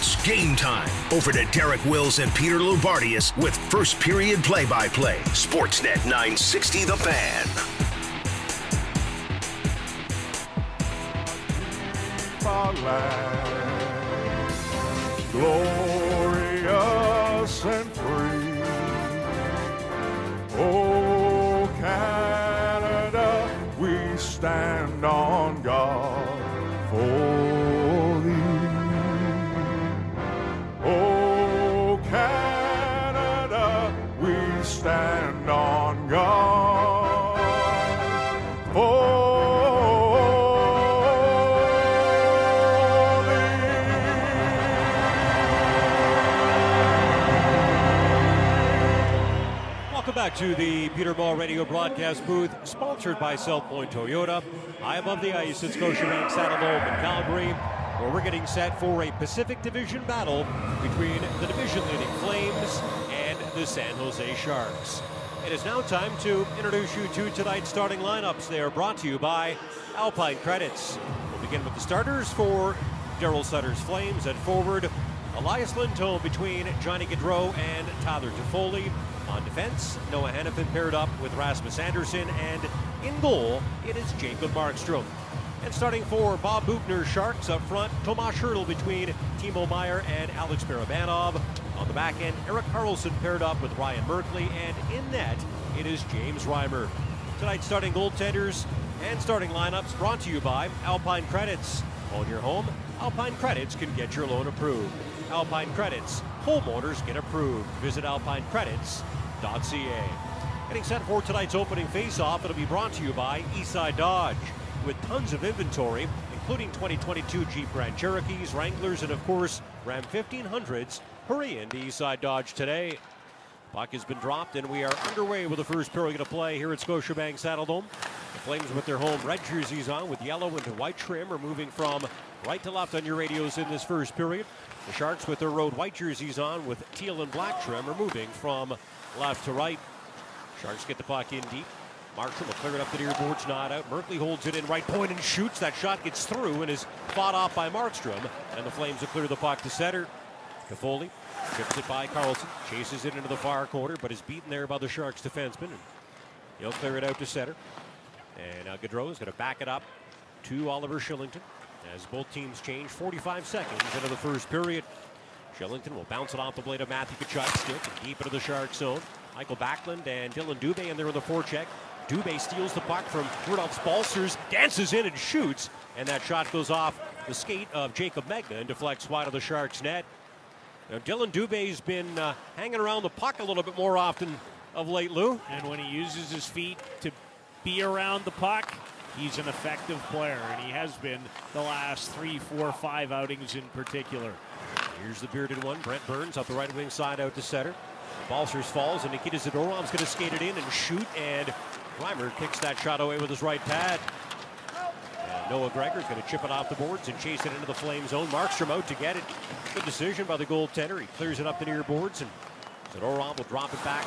It's game time. Over to Derek Wills and Peter Loubardias with first period play-by-play. Sportsnet 960, The Fan. 'Land, glorious and free. Oh, Canada, we stand on guard for thee. Oh, Canada, we stand on guard for thee. Back to the Peter Ball Radio broadcast booth, sponsored by South Point Toyota. High above the ice at Scotiabank, Saddledome, and Calgary, where we're getting set for a Pacific Division battle between the division-leading Flames and the San Jose Sharks. It is now time to introduce you to tonight's starting lineups. They are brought to you by Alpine Credits. We'll begin with the starters for Darryl Sutter's Flames at forward. Elias Lindholm between Johnny Gaudreau and Tyler Toffoli. On defense, Noah Hanifin paired up with Rasmus Andersson, and in goal, it is Jacob Markstrom. And starting for Bob Bugner's Sharks up front, Tomas Hertl between Timo Meier and Alex Barabanov. On the back end, Erik Karlsson paired up with Ryan Berkley, and in net, it is James Reimer. Tonight's starting goaltenders and starting lineups brought to you by Alpine Credits. Own your home, Alpine Credits can get your loan approved. Alpine Credits, homeowners get approved. Visit alpinecredits.ca. Getting set for tonight's opening face-off, it'll be brought to you by Eastside Dodge. With tons of inventory, including 2022 Jeep Grand Cherokees, Wranglers, and of course, Ram 1500s, hurry into Eastside Dodge today. Puck has been dropped, and we are underway with the first period of play here at Scotiabank Saddledome. The Flames with their home red jerseys on with yellow and the white trim are moving from right to left on your radios in this first period. The Sharks with their road white jerseys on with teal and black trim are moving from left to right. Sharks get the puck in deep. Markstrom will clear it up the near boards, not out. Merkley holds it in right point and shoots. That shot gets through and is fought off by Markstrom. And the Flames will clear the puck to center. Toffoli chips it by Karlsson, chases it into the far corner, but is beaten there by the Sharks defenseman. And he'll clear it out to center. And now Gaudreau is going to back it up to Oliver Shillington. As both teams change 45 seconds into the first period. Shillington will bounce it off the blade of Matthew Tkachuk, stick and deep into the Sharks zone. Michael Backlund and Dylan Dubé in there on the forecheck. Dubé steals the puck from Rudolfs Balcers, dances in and shoots, and that shot goes off the skate of Jacob Megna and deflects wide of the Sharks' net. Now Dylan Dubé's been hanging around the puck a little bit more often of late, Lou. And when he uses his feet to be around the puck, he's an effective player, and he has been the last 3, 4, 5 outings in particular. Here's the bearded one, Brent Burns, up the right wing side out to center. Balcers falls, and Nikita Zadorov's going to skate it in and shoot, and Reimer kicks that shot away with his right pad. And Noah Gregor is going to chip it off the boards and chase it into the flame zone. Markstrom out to get it. Good decision by the goaltender. He clears it up the near boards, and Zadorov will drop it back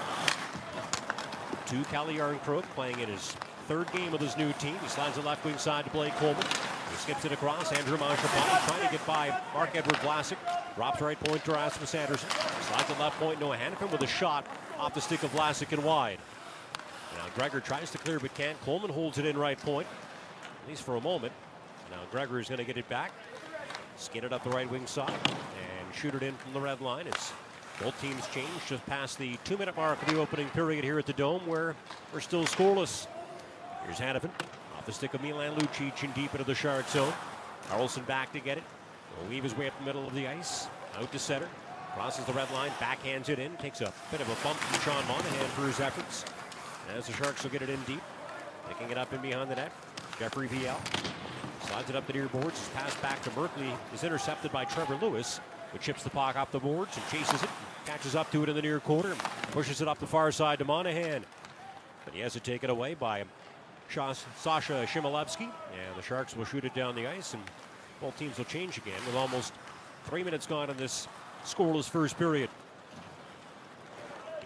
to Kalle Järnkrok, playing in his third game with his new team. He slides the left wing side to Blake Coleman. He skips it across. Andrew Mangiapane trying to get by Marc-Édouard Vlasic. Drops right point to Rasmus Andersson. Slides the left point. Noah Hanifin with a shot off the stick of Vlasic and wide. Now Gregor tries to clear but can't. Coleman holds it in right point, at least for a moment. Now Gregor is going to get it back. Skin it up the right wing side and shoot it in from the red line. It's both teams change just past the 2-minute mark of the opening period here at the Dome, where we're still scoreless. Here's Hanifin, off the stick of Milan Lucic and deep into the Shark zone. Karlsson back to get it. He'll weave his way up the middle of the ice, out to center. Crosses the red line, backhands it in. Takes a bit of a bump from Sean Monahan for his efforts. As the Sharks will get it in deep. Picking it up in behind the net, Jeffrey Viel. Slides it up the near boards. His pass back to Merkley is intercepted by Trevor Lewis, who chips the puck off the boards and chases it. Catches up to it in the near corner. Pushes it up the far side to Monahan. But he has it taken away by him. Sasha Chmelevski, and the Sharks will shoot it down the ice, and both teams will change again with almost 3 minutes gone in this scoreless first period.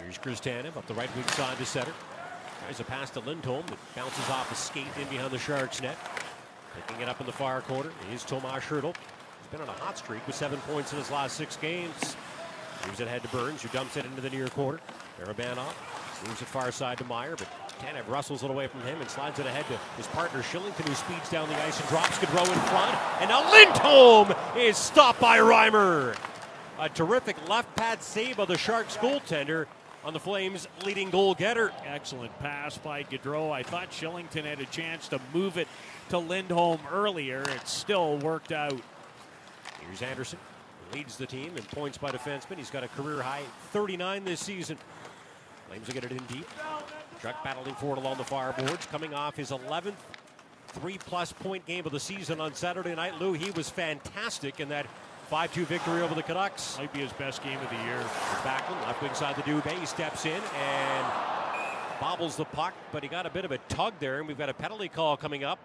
Here's Chris Tanev up the right wing side to center. Tries a pass to Lindholm that bounces off a skate in behind the Sharks' net. Picking it up in the far corner is Tomas Hertl. He's been on a hot streak with 7 points in his last 6 games. Moves it ahead to Burns, who dumps it into the near corner. Barabanov moves it far side to Meier, but Tanev wrestles it away from him and slides it ahead to his partner Shillington, who speeds down the ice and drops Gaudreau in front. And now Lindholm is stopped by Reimer. A terrific left pad save of the Sharks goaltender on the Flames' leading goal-getter. Excellent pass by Gaudreau. I thought Shillington had a chance to move it to Lindholm earlier. It still worked out. Here's Andersson. Leads the team in points by defenseman. He's got a career-high 39 this season. Flames will get it in deep. Tkachuk battling forward along the fireboards. Coming off his 11th 3-plus point game of the season on Saturday night. Lou, he was fantastic in that 5-2 victory over the Canucks. Might be his best game of the year. Backlund, left wing side to Dubé. He steps in and bobbles the puck, but he got a bit of a tug there, and we've got a penalty call coming up.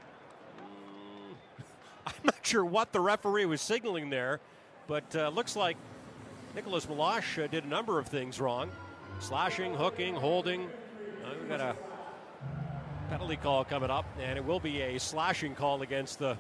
I'm not sure what the referee was signaling there, but looks like Nicholas Meloche did a number of things wrong. Slashing, hooking, holding. We've got a penalty call coming up, and it will be a slashing call against the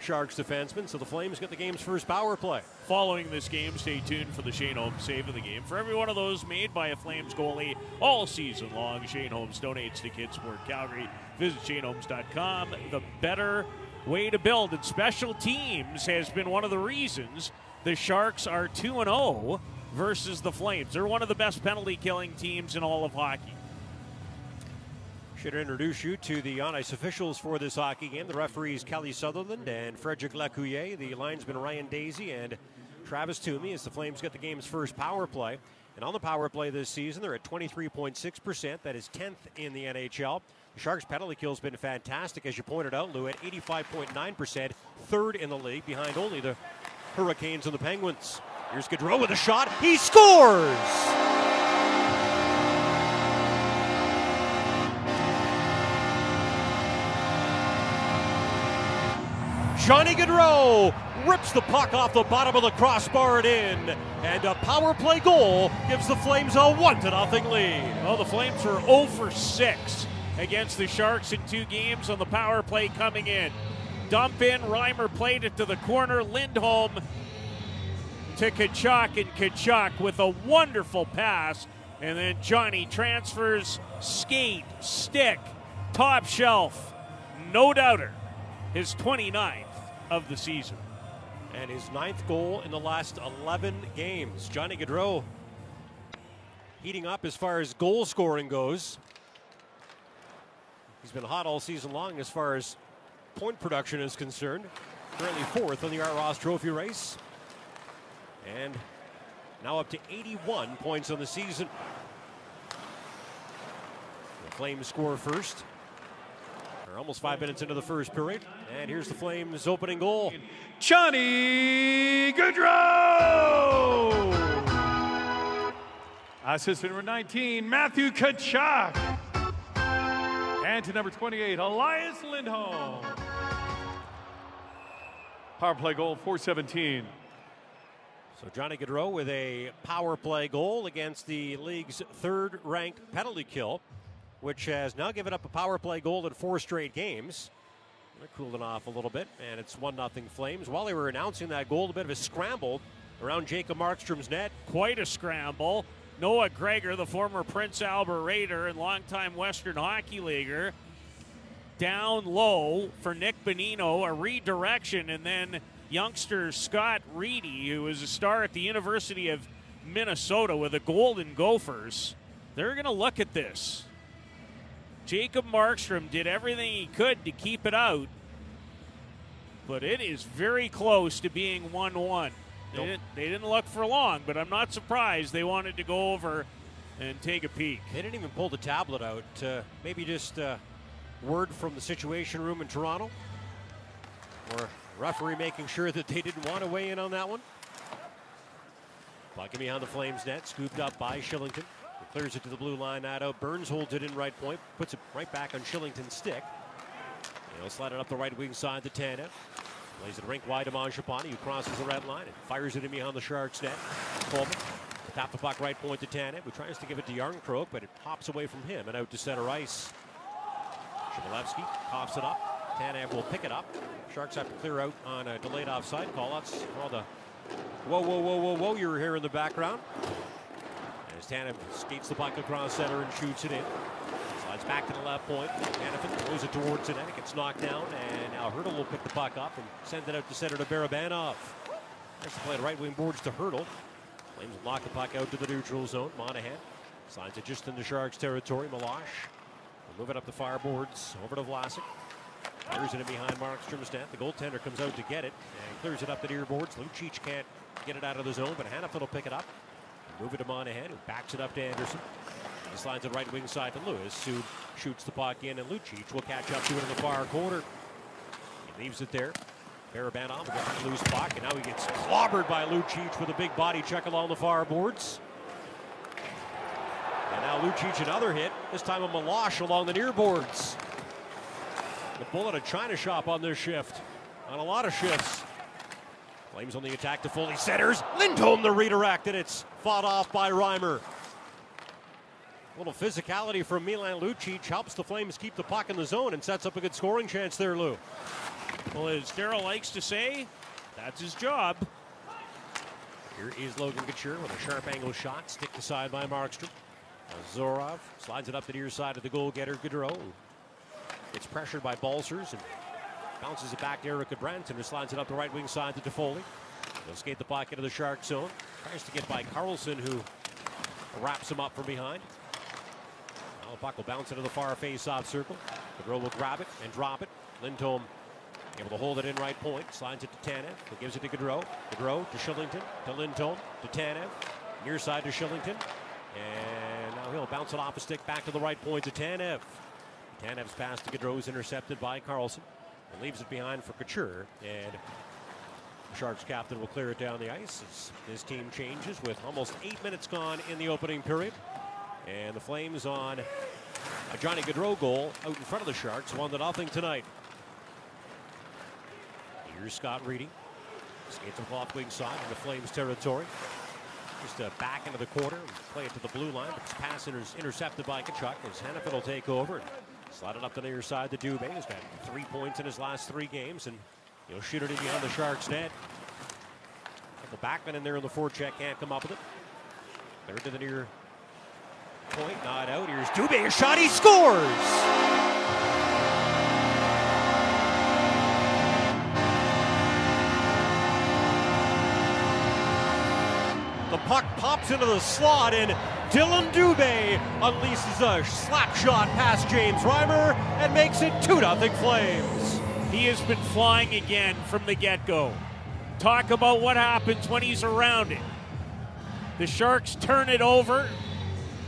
Sharks defenseman, so the Flames get the game's first power play. Following this game, stay tuned for the Shane Holmes save of the game. For every one of those made by a Flames goalie all season long, Shane Holmes donates to Kids Sport Calgary. Visit shaneholmes.com. The better way to build, and special teams has been one of the reasons the Sharks are 2-0 versus the Flames. They're one of the best penalty-killing teams in all of hockey. Should introduce you to the on-ice officials for this hockey game. The referees Kelly Sutherland and Frederick Lacourier, the linesman Ryan Daisy and Travis Toomey, as the Flames get the game's first power play. And on the power play this season, they're at 23.6%. That is 10th in the NHL. The Sharks' penalty kill has been fantastic, as you pointed out, Lou, at 85.9%, third in the league, behind only the Hurricanes and the Penguins. Here's Gaudreau with a shot. He scores! Johnny Gaudreau rips the puck off the bottom of the crossbar and in. And a power play goal gives the Flames a 1-0 lead. Well, the Flames were 0 for 6 against the Sharks in 2 games on the power play coming in. Dump in, Reimer played it to the corner, Lindholm to Tkachuk, and Tkachuk with a wonderful pass. And then Johnny transfers, skate, stick, top shelf, no doubter. His 29th of the season. And his 9th goal in the last 11 games. Johnny Gaudreau heating up as far as goal scoring goes. He's been hot all season long as far as point production is concerned. Currently 4th in the Arros Trophy race. And now up to 81 points on the season. The Flames score first. Almost 5 minutes into the first period, and here's the Flames' opening goal. Johnny Gaudreau! Assist number 19, Matthew Tkachuk. And to number 28, Elias Lindholm. Power play goal, 4:17. So Johnny Gaudreau with a power play goal against the league's third-ranked penalty kill, which has now given up a power play goal in 4 straight games. They're cooling off a little bit, and it's 1-0 Flames. While they were announcing that goal, a bit of a scramble around Jacob Markstrom's net. Quite a scramble. Noah Gregor, the former Prince Albert Raider and longtime Western Hockey Leaguer, down low for Nick Bonino, a redirection, and then youngster Scott Reedy, who is a star at the University of Minnesota with the Golden Gophers. They're going to look at this. Jacob Markstrom did everything he could to keep it out, but it is very close to being 1-1. They didn't look for long, but I'm not surprised they wanted to go over and take a peek. They didn't even pull the tablet out. Maybe just word from the situation room in Toronto, or referee making sure that they didn't want to weigh in on that one. Puck behind the Flames net, scooped up by Shillington. Clears it to the blue line, out. Burns holds it in right point, puts it right back on Shillington's stick. And he'll slide it up the right wing side to Tanev. Plays it rink wide to Mangiapane, who crosses the red line and fires it in behind the Sharks' net. Coleman, tap the puck right point to Tanev, who tries to give it to Järnkrok, but it pops away from him and out to center ice. Chmelevski pops it up, Tanev will pick it up. Sharks have to clear out on a delayed offside call. That's all the whoa you're here in the background. As Tanev skates the puck across center and shoots it in. Slides back to the left point. Hanifin throws it towards the net. It gets knocked down, and now Hertl will pick the puck up and send it out to center to Barabanov. There's the play at right wing boards to Hertl. Flames lock the puck out to the neutral zone. Monahan slides it just into Sharks territory. Meloche will move it up the far boards over to Vlasic. Clears it in behind Markstrom's net. The goaltender comes out to get it and clears it up the near boards. Lucic can't get it out of the zone, but Hanifin will pick it up. Move it to Monahan, who backs it up to Andersson. He slides it right wing side to Lewis, who shoots the puck in, and Lucic will catch up to it in the far corner. He leaves it there. Barabanov got a loose puck, and now he gets clobbered by Lucic with a big body check along the far boards. And now Lucic, another hit, this time a Meloche along the near boards. The bullet of China shop on this shift, on a lot of shifts. Flames on the attack to Toffoli, centers. Lindholm the redirect, and it's fought off by Reimer. A little physicality from Milan Lucic helps the Flames keep the puck in the zone and sets up a good scoring chance there, Lou. Well, as Darryl likes to say, that's his job. Here is Logan Couture with a sharp angle shot, stick to side by Markstrom. Zadorov slides it up the near side of the goal getter, Gaudreau. It's pressured by Balcers and bounces it back to Eric Branton, who slides it up the right wing side to Toffoli. They'll skate the puck into the Shark zone. Tries to get by Karlsson, who wraps him up from behind. Now the puck will bounce into the far face-off circle. Gaudreau will grab it and drop it. Lindholm able to hold it in right point. Slides it to Tanev, who gives it to Gaudreau. Gaudreau to Shillington, to Lindholm, to Tanev. Near side to Shillington. And now he'll bounce it off a stick back to the right point to Tanev. Tanev's pass to Gaudreau is intercepted by Karlsson. And leaves it behind for Couture, and the Sharks captain will clear it down the ice as his team changes with almost 8 minutes gone in the opening period. And the Flames on a Johnny Gaudreau goal out in front of the Sharks, 1-0 tonight. Here's Scott Reedy. Skates the off wing side into Flames territory. Just back into the corner, play it to the blue line, but his pass is intercepted by Tkachuk as Hanifin will take over. Slotted up the near side to Dubé. He's got 3 points in his last 3 games, and he'll shoot it in behind the Sharks' net. The backman in there on the forecheck can't come up with it. They're to the near point, not out. Here's Dubé, a shot, he scores! The puck pops into the slot, and Dylan Dubé unleashes a slap shot past James Reimer and makes it 2-0 Flames. He has been flying again from the get-go. Talk about what happens when he's around it. The Sharks turn it over.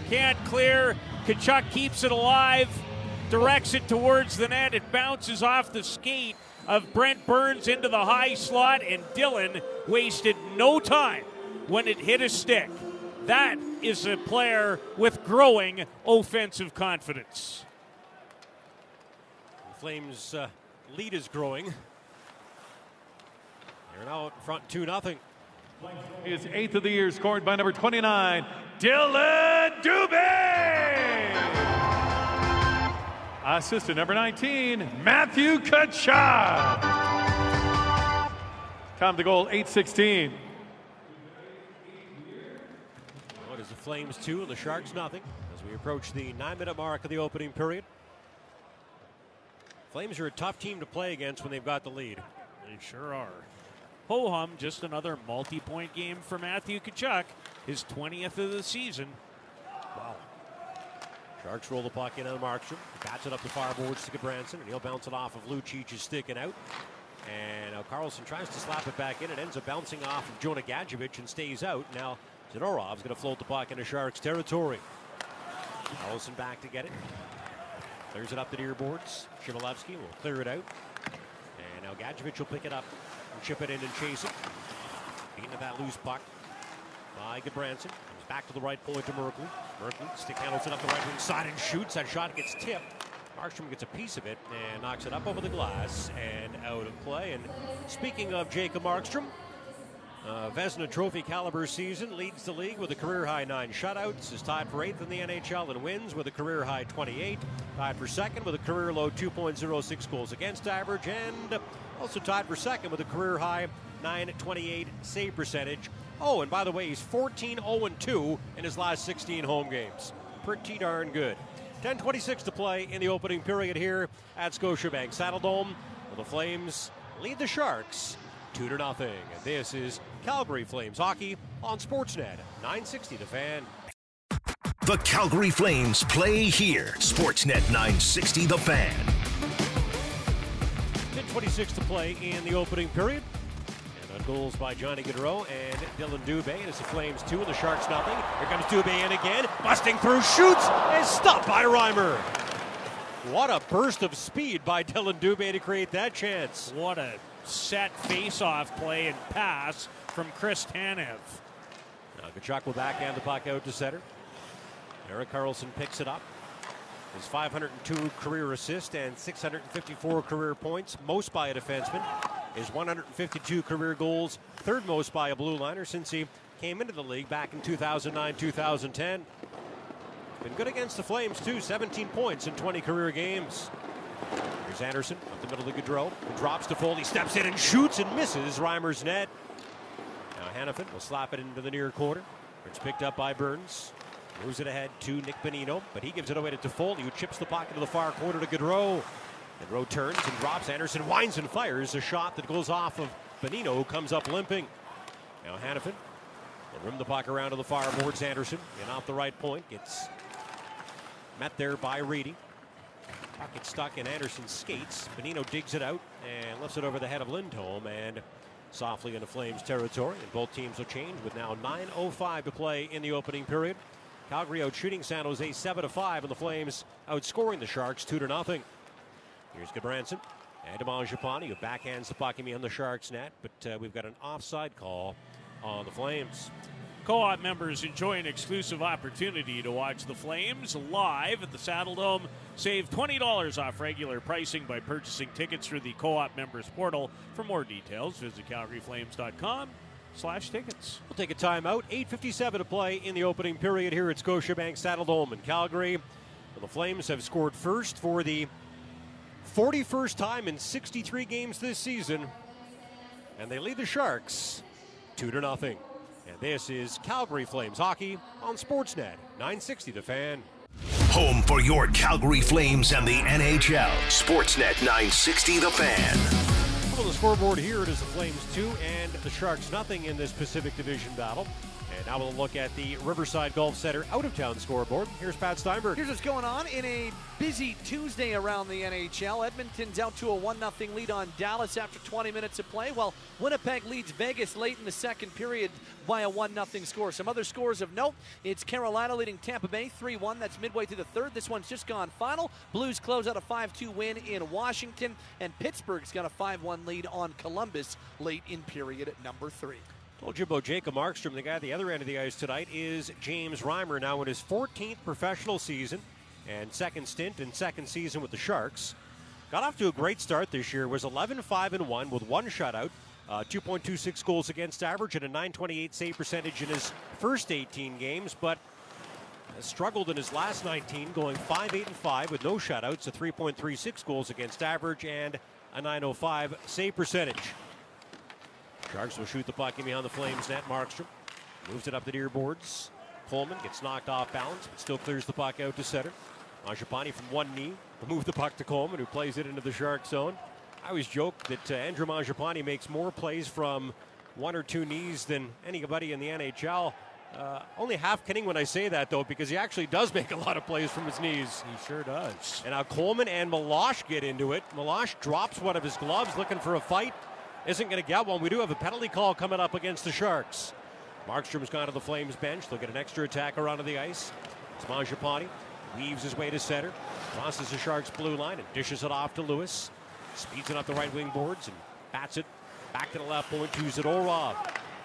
Can't clear. Tkachuk keeps it alive. Directs it towards the net. It bounces off the skate of Brent Burns into the high slot, and Dylan wasted no time when it hit a stick. That is a player with growing offensive confidence. The Flames' lead is growing. They're now in front 2-0. His 8th of the year, scored by number 29, Dylan Dubé. Assist to number 19, Matthew Tkachuk. Time to goal, 8:16. The Flames 2 and the Sharks 0 as we approach the 9-minute mark of the opening period. Flames are a tough team to play against when they've got the lead. They sure are. Ho-hum, just another multi-point game for Matthew Tkachuk, his 20th of the season. Wow. Sharks roll the puck in on Markstrom. Bats it up the far boards to Gudbranson, and he'll bounce it off of Lucic's sticking out. And now Karlsson tries to slap it back in. It ends up bouncing off of Jonah Gadjevich and stays out. Now Zadorov's going to float the puck into Sharks territory. Allison back to get it. Clears it up the near boards. Chmelevski will clear it out. And now Gadjevich will pick it up and chip it in and chase it. Beaten to that loose puck by Gudbranson. Comes back to the right point to Merkley. Merkley stick handles it up the right wing side and shoots. That shot gets tipped. Markstrom gets a piece of it and knocks it up over the glass and out of play. And speaking of Jacob Markstrom, Vezina Trophy caliber season, leads the league with a career-high 9 shutouts, is tied for 8th in the NHL in wins with a career-high 28, tied for 2nd with a career-low 2.06 goals against average, and also tied for 2nd with a career-high 9.28 save percentage. Oh, and by the way, he's 14-0-2 in his last 16 home games. Pretty darn good. 10:26 to play in the opening period here at Scotiabank Saddledome. The Flames lead the Sharks 2-0. This is Calgary Flames Hockey on Sportsnet 960 The Fan. The Calgary Flames play here. Sportsnet 960 The Fan. 10:26 to play in the opening period. Goals by Johnny Gaudreau and Dylan Dubé, and it's the Flames 2 and the Sharks nothing. Here comes Dubé in again, busting through, shoots, and stopped by Reimer. What a burst of speed by Dylan Dubé to create that chance. What a set face-off play and pass from Chris Tanev. Now Tkachuk will backhand the puck out to center. Eric Karlsson picks it up. His 502 career assist and 654 career points, most by a defenseman. His 152 career goals, third most by a blue liner since he came into the league back in 2009-2010. Been good against the Flames too, 17 points in 20 career games. Here's Andersson up the middle to Gaudreau, who drops to Toffoli, steps in and shoots and misses Reimer's net. Now Hanifin will slap it into the near corner. It's picked up by Burns. Moves it ahead to Nick Bonino, but he gives it away to Toffoli, who chips the puck into the far corner to Gaudreau. Gaudreau turns and drops. Andersson winds and fires a shot that goes off of Bonino, who comes up limping. Now Hanifin will rim the puck around to the far boards. Andersson and off the right point. Gets met there by Reedy. Puck gets stuck and Andersson skates. Bonino digs it out and lifts it over the head of Lindholm and softly into Flames territory. And both teams will change with now 9:05 to play in the opening period. Calgary out shooting San Jose 7-5, and the Flames outscoring the Sharks 2-0. Here's Gudbranson and Mangiapane, who backhands the puck on the Sharks net, but we've got an offside call on the Flames. Co-op members enjoy an exclusive opportunity to watch the Flames live at the Saddledome. Save $20 off regular pricing by purchasing tickets through the co-op members portal. For more details, visit calgaryflames.com/tickets. We'll take a timeout. 8:57 to play in the opening period here at Scotiabank Saddledome in Calgary. The Flames have scored first for the 41st time in 63 games this season, and they lead the Sharks 2-0. And this is Calgary Flames Hockey on Sportsnet 960 The Fan. Home for your Calgary Flames and the NHL. Sportsnet 960 The Fan. Well, the scoreboard here, it is the Flames 2 and the Sharks nothing in this Pacific Division battle. And now we'll look at the Riverside Golf Center out-of-town scoreboard. Here's Pat Steinberg. Here's what's going on in a busy Tuesday around the NHL. Edmonton's out to a 1-0 lead on Dallas after 20 minutes of play, while Winnipeg leads Vegas late in the second period by a 1-0 score. Some other scores of note, it's Carolina leading Tampa Bay 3-1. That's midway through the third. This one's just gone final. Blues close out a 5-2 win in Washington, and Pittsburgh's got a 5-1 lead on Columbus late in period at number 3. Told you about Jacob Markstrom. The guy at the other end of the ice tonight is James Reimer, now in his 14th professional season and second stint and second season with the Sharks. Got off to a great start this year, was 11-5-1 with one shutout, 2.26 goals against average and a 9.28 save percentage in his first 18 games, but struggled in his last 19, going 5-8-5 with no shutouts, a 3.36 goals against average and a 9.05 save percentage. Sharks will shoot the puck in behind the Flames net. Markstrom moves it up the near boards. Coleman gets knocked off balance, but still clears the puck out to center. Mangiapane from one knee will move the puck to Coleman, who plays it into the Shark zone. I always joke that Andrew Mangiapane makes more plays from one or two knees than anybody in the NHL. Only half kidding when I say that, though, because he actually does make a lot of plays from his knees. He sure does. And now Coleman and Meloche get into it. Meloche drops one of his gloves, looking for a fight. Isn't going to get one. We do have a penalty call coming up against the Sharks. Markstrom's gone to the Flames bench. They'll get an extra attacker onto the ice. It's Mangiapane. Weaves his way to center. Crosses the Sharks' blue line and dishes it off to Lewis. Speeds it up the right wing boards and bats it back to the left point to Zadorov.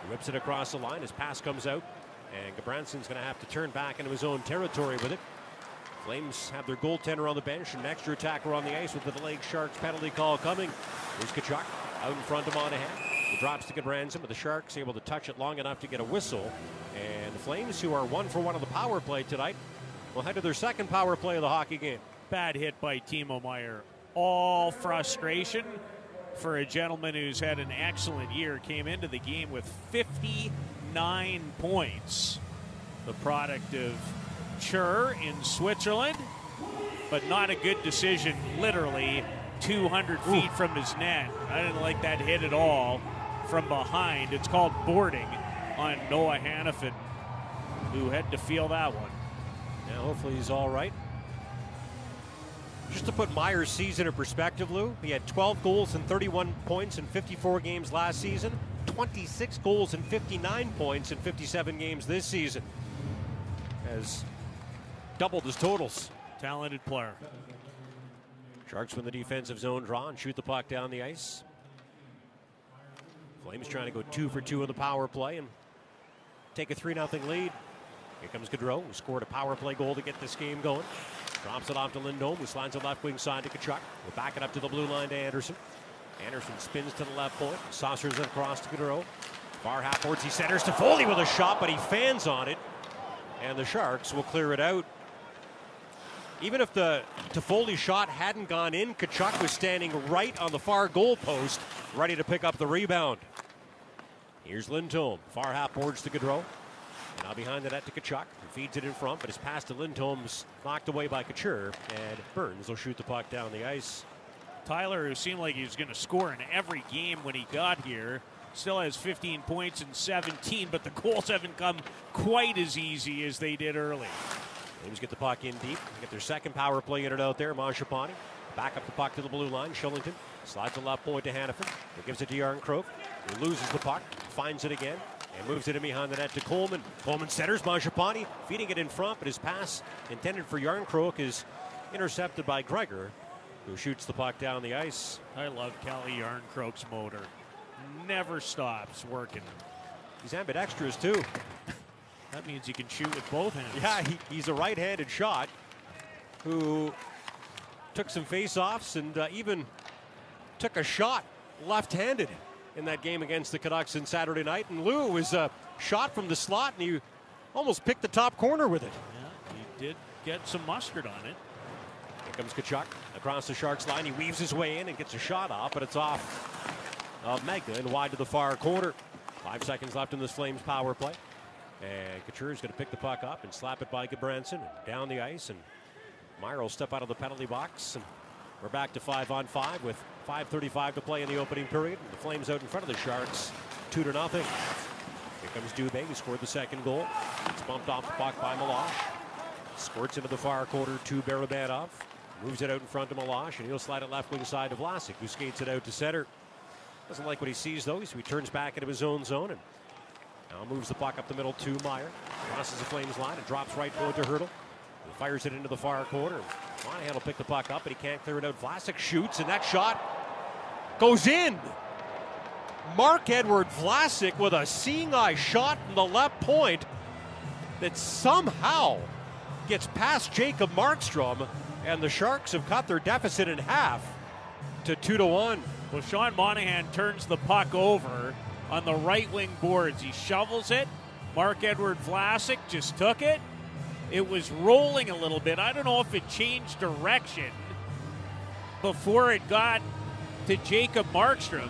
Rips it across the line. His pass comes out. And Gudbrandsson's going to have to turn back into his own territory with it. Flames have their goaltender on the bench and an extra attacker on the ice with the delayed Sharks penalty call coming. Here's Tkachuk out in front of Monahan. The drops to Gudbranson, but the Sharks able to touch it long enough to get a whistle. And the Flames, who are 1 for 1 on the power play tonight, will head to their second power play of the hockey game. Bad hit by Timo Meier. All frustration for a gentleman who's had an excellent year, came into the game with 59 points. The product of Chur in Switzerland, but not a good decision, literally 200 feet from his net. I didn't like that hit at all from behind. It's called boarding on Noah Hanifin, who had to feel that one. Now hopefully he's all right. Just to put Meier's season in perspective, Lou, he had 12 goals and 31 points in 54 games last season, 26 goals and 59 points in 57 games this season. Has doubled his totals. Talented player. Sharks win the defensive zone draw and shoot the puck down the ice. Flames trying to go 2 for 2 in the power play and take a 3-0 lead. Here comes Gaudreau, who scored a power play goal to get this game going. Drops it off to Lindholm, who slides the left wing side to Tkachuk. We'll back it up to the blue line to Andersson. Andersson spins to the left point, saucers it across to Gaudreau. Far half boards, he centers to Toffoli with a shot, but he fans on it. And the Sharks will clear it out. Even if the Toffoli shot hadn't gone in, Tkachuk was standing right on the far goal post, ready to pick up the rebound. Here's Lindholm. Far half boards to Gaudreau. Now behind the net to Tkachuk, who feeds it in front, but his pass to Lindholm's knocked away by Couture, and Burns will shoot the puck down the ice. Tyler, who seemed like he was going to score in every game when he got here, still has 15 points and 17, but the goals haven't come quite as easy as they did early. Flames get the puck in deep, get their second power play unit out there. Mangiapane back up the puck to the blue line. Shillington slides the left point to Hanifin. He gives it to Järnkrok, who loses the puck, finds it again, and moves it in behind the net to Coleman. Coleman centers, Mangiapane feeding it in front, but his pass intended for Järnkrok is intercepted by Gregor, who shoots the puck down the ice. I love Kalle Järnkrok's motor. Never stops working. He's ambidextrous too. That means he can shoot with both hands. Yeah, he's a right-handed shot who took some face-offs and even took a shot left-handed in that game against the Canucks on Saturday night. And Lou was shot from the slot, and he almost picked the top corner with it. Yeah, he did get some mustard on it. Here comes Tkachuk across the Sharks line. He weaves his way in and gets a shot off, but it's off of Mega and wide to the far corner. 5 seconds left in this Flames power play. And Couture is going to pick the puck up and slap it by Gudbranson down the ice. And Meier will step out of the penalty box. And we're back to 5-on-5 with 5:35 to play in the opening period. The Flames out in front of the Sharks, 2-0. Here comes Dubé, who scored the second goal. It's bumped off the puck by Meloche. Squirts into the far corner to Barabanov. Moves it out in front to Meloche, and he'll slide it left wing side to Vlasic, who skates it out to center. Doesn't like what he sees, though, so he turns back into his own zone and now moves the puck up the middle to Meier. Crosses the Flames line and drops right forward to Hertl. He fires it into the far corner. Monahan will pick the puck up, but he can't clear it out. Vlasic shoots, and that shot goes in. Marc-Édouard Vlasic with a seeing-eye shot from the left point that somehow gets past Jacob Markstrom, and the Sharks have cut their deficit in half to 2-1. Well, Sean Monahan turns the puck over on the right wing boards. He shovels it. Marc-Édouard Vlasic just took it. It was rolling a little bit. I don't know if it changed direction before it got to Jacob Markstrom.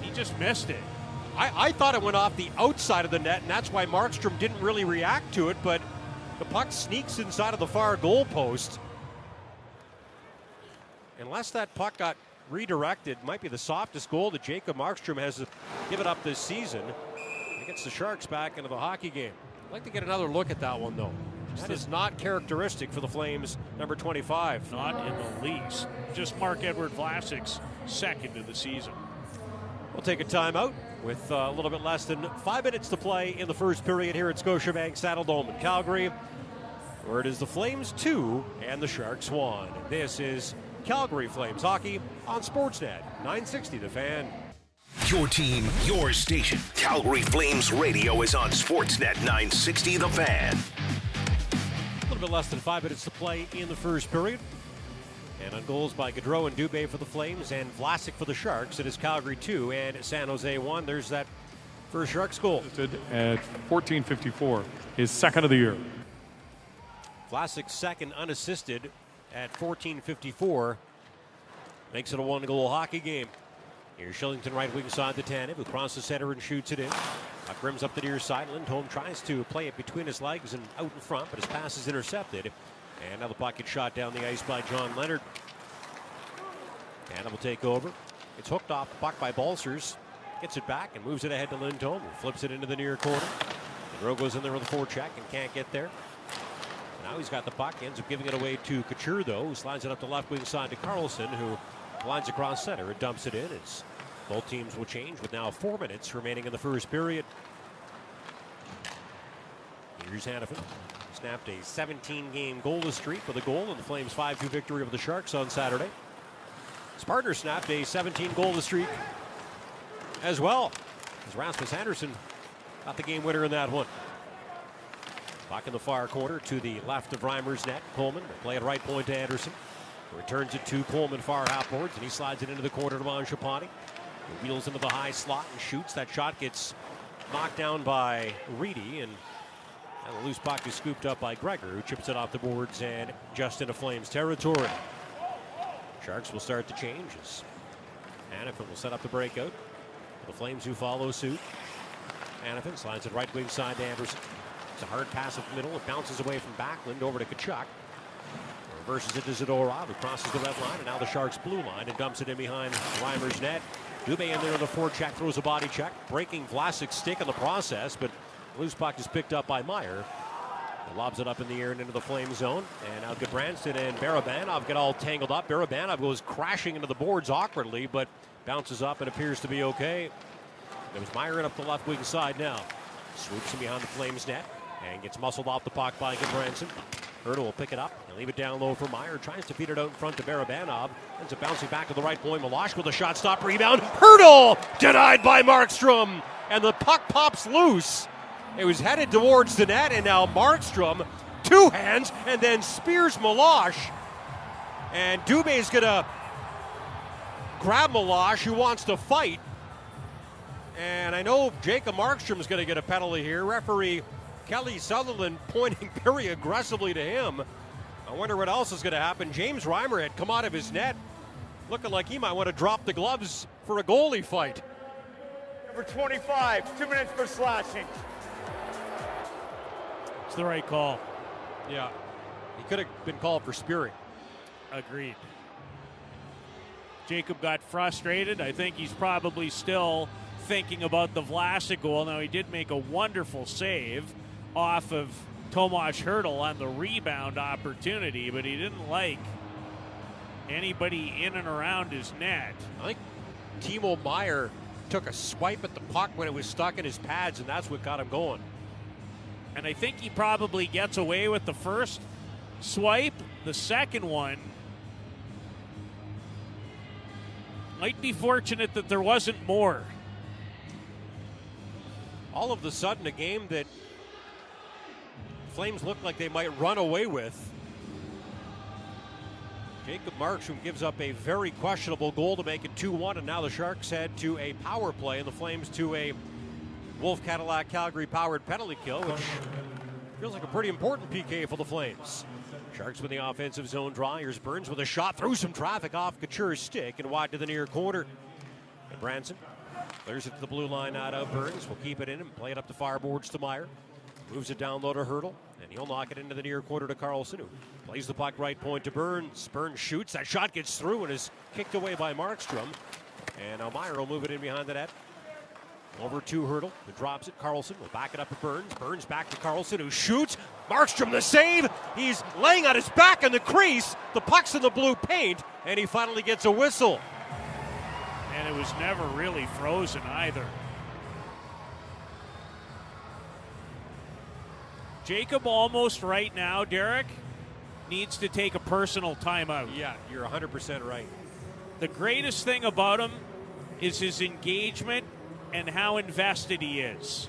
He just missed it. I thought it went off the outside of the net, and that's why Markstrom didn't really react to it, but the puck sneaks inside of the far goal post. Unless that puck got redirected, might be the softest goal that Jacob Markstrom has given up this season. It gets the Sharks back into the hockey game. I'd like to get another look at that one, though. That is not characteristic for the Flames, number 25. Not in the least. Just Marc-Édouard Vlasic's second of the season. We'll take a timeout with a little bit less than 5 minutes to play in the first period here at Scotiabank Saddledome in Calgary, where it is the Flames 2 and the Sharks 1. This is Calgary Flames Hockey on Sportsnet 960 The Fan. Your team, your station. Calgary Flames Radio is on Sportsnet 960 The Fan. A little bit less than 5 minutes to play in the first period. And on goals by Gaudreau and Dubé for the Flames and Vlasic for the Sharks, it is Calgary 2 and San Jose 1. There's that first Sharks goal. At 14:54, his second of the year. Vlasic's second unassisted at 14:54. Makes it a one-goal hockey game. Here's Shillington right wing side to Tanev, who crosses the center and shoots it in. Puck rims up the near side. Lindholm tries to play it between his legs and out in front, but his pass is intercepted. And now the puck gets shot down the ice by John Leonard. Tanev will take over. It's hooked off the puck by Balcers. Gets it back and moves it ahead to Lindholm, who flips it into the near corner. Gaudreau goes in there with a forecheck and can't get there. Now he's got the puck. Ends up giving it away to Couture, though, who slides it up the left wing side to Karlsson, who lines across center and dumps it in. As both teams will change with now 4 minutes remaining in the first period. Here's Hanifin. Snapped a 17-game goalless streak with a goal in the Flames' 5-2 victory over the Sharks on Saturday. His partner snapped a 17-goalless streak as well, as Rasmus Andersson got the game winner in that one. Puck in the far corner to the left of Reimer's net. Coleman will play at right point to Andersson. Returns it to Coleman far half-boards, and he slides it into the corner to Mangiapane. He wheels into the high slot and shoots. That shot gets knocked down by Reedy, and the loose puck is scooped up by Gregor, who chips it off the boards and just into Flames territory. Sharks will start the changes. Hanifin will set up the breakout. The Flames who follow suit. Hanifin slides it right wing side to Andersson. It's a hard pass up the middle. It bounces away from Backlund over to Tkachuk. Reverses it to Zadorov, who crosses the red line, and now the Sharks' blue line, and dumps it in behind Reimer's net. Dubé in there on the forecheck, throws a body check, breaking Vlasic's stick in the process, but loose puck is picked up by Meier. He lobs it up in the air and into the Flame zone, and now Gudbranson and Barabanov get all tangled up. Barabanov goes crashing into the boards awkwardly, but bounces up and appears to be okay. There was Meier in up the left wing side now. Swoops in behind the Flames' net, and gets muscled off the puck by Gudbranson. Hertl will pick it up and leave it down low for Meier. Tries to feed it out in front to Barabanov. Ends up bouncing back to the right point. Meloche with a shot stop rebound. Hertl denied by Markstrom. And the puck pops loose. It was headed towards the net. And now Markstrom, two hands, and then spears Meloche. And Dubé's going to grab Meloche, who wants to fight. And I know Jacob Markstrom's going to get a penalty here. Referee Kelly Sutherland pointing very aggressively to him. I wonder what else is going to happen. James Reimer had come out of his net looking like he might want to drop the gloves for a goalie fight. Number 25, 2 minutes for slashing. It's the right call. Yeah. He could have been called for spearing. Agreed. Jacob got frustrated. I think he's probably still thinking about the Vlasic goal. Now, he did make a wonderful save off of Tomas Hertl on the rebound opportunity, but he didn't like anybody in and around his net. I think Timo Meier took a swipe at the puck when it was stuck in his pads, and that's what got him going. And I think he probably gets away with the first swipe. The second one might be fortunate that there wasn't more. All of a sudden, a game that Flames look like they might run away with. Jacob Markstrom gives up a very questionable goal to make it 2-1, and now the Sharks head to a power play, and the Flames to a Wolf Cadillac Calgary-powered penalty kill, which feels like a pretty important PK for the Flames. Sharks with the offensive zone draw. Here's Burns with a shot through some traffic off Couture's stick and wide to the near corner. And Branson clears it to the blue line out of Burns. Will keep it in and play it up the far boards to Meier. Moves it down low to Hertl, and he'll knock it into the near quarter to Karlsson, who plays the puck right point to Burns. Burns shoots. That shot gets through and is kicked away by Markstrom. And now Meier will move it in behind the net. Over to Hertl, who drops it. Karlsson will back it up to Burns. Burns back to Karlsson, who shoots. Markstrom the save. He's laying on his back in the crease. The puck's in the blue paint, and he finally gets a whistle. And it was never really frozen either. Jacob almost right now, Derek, needs to take a personal timeout. Yeah, you're 100% right. The greatest thing about him is his engagement and how invested he is.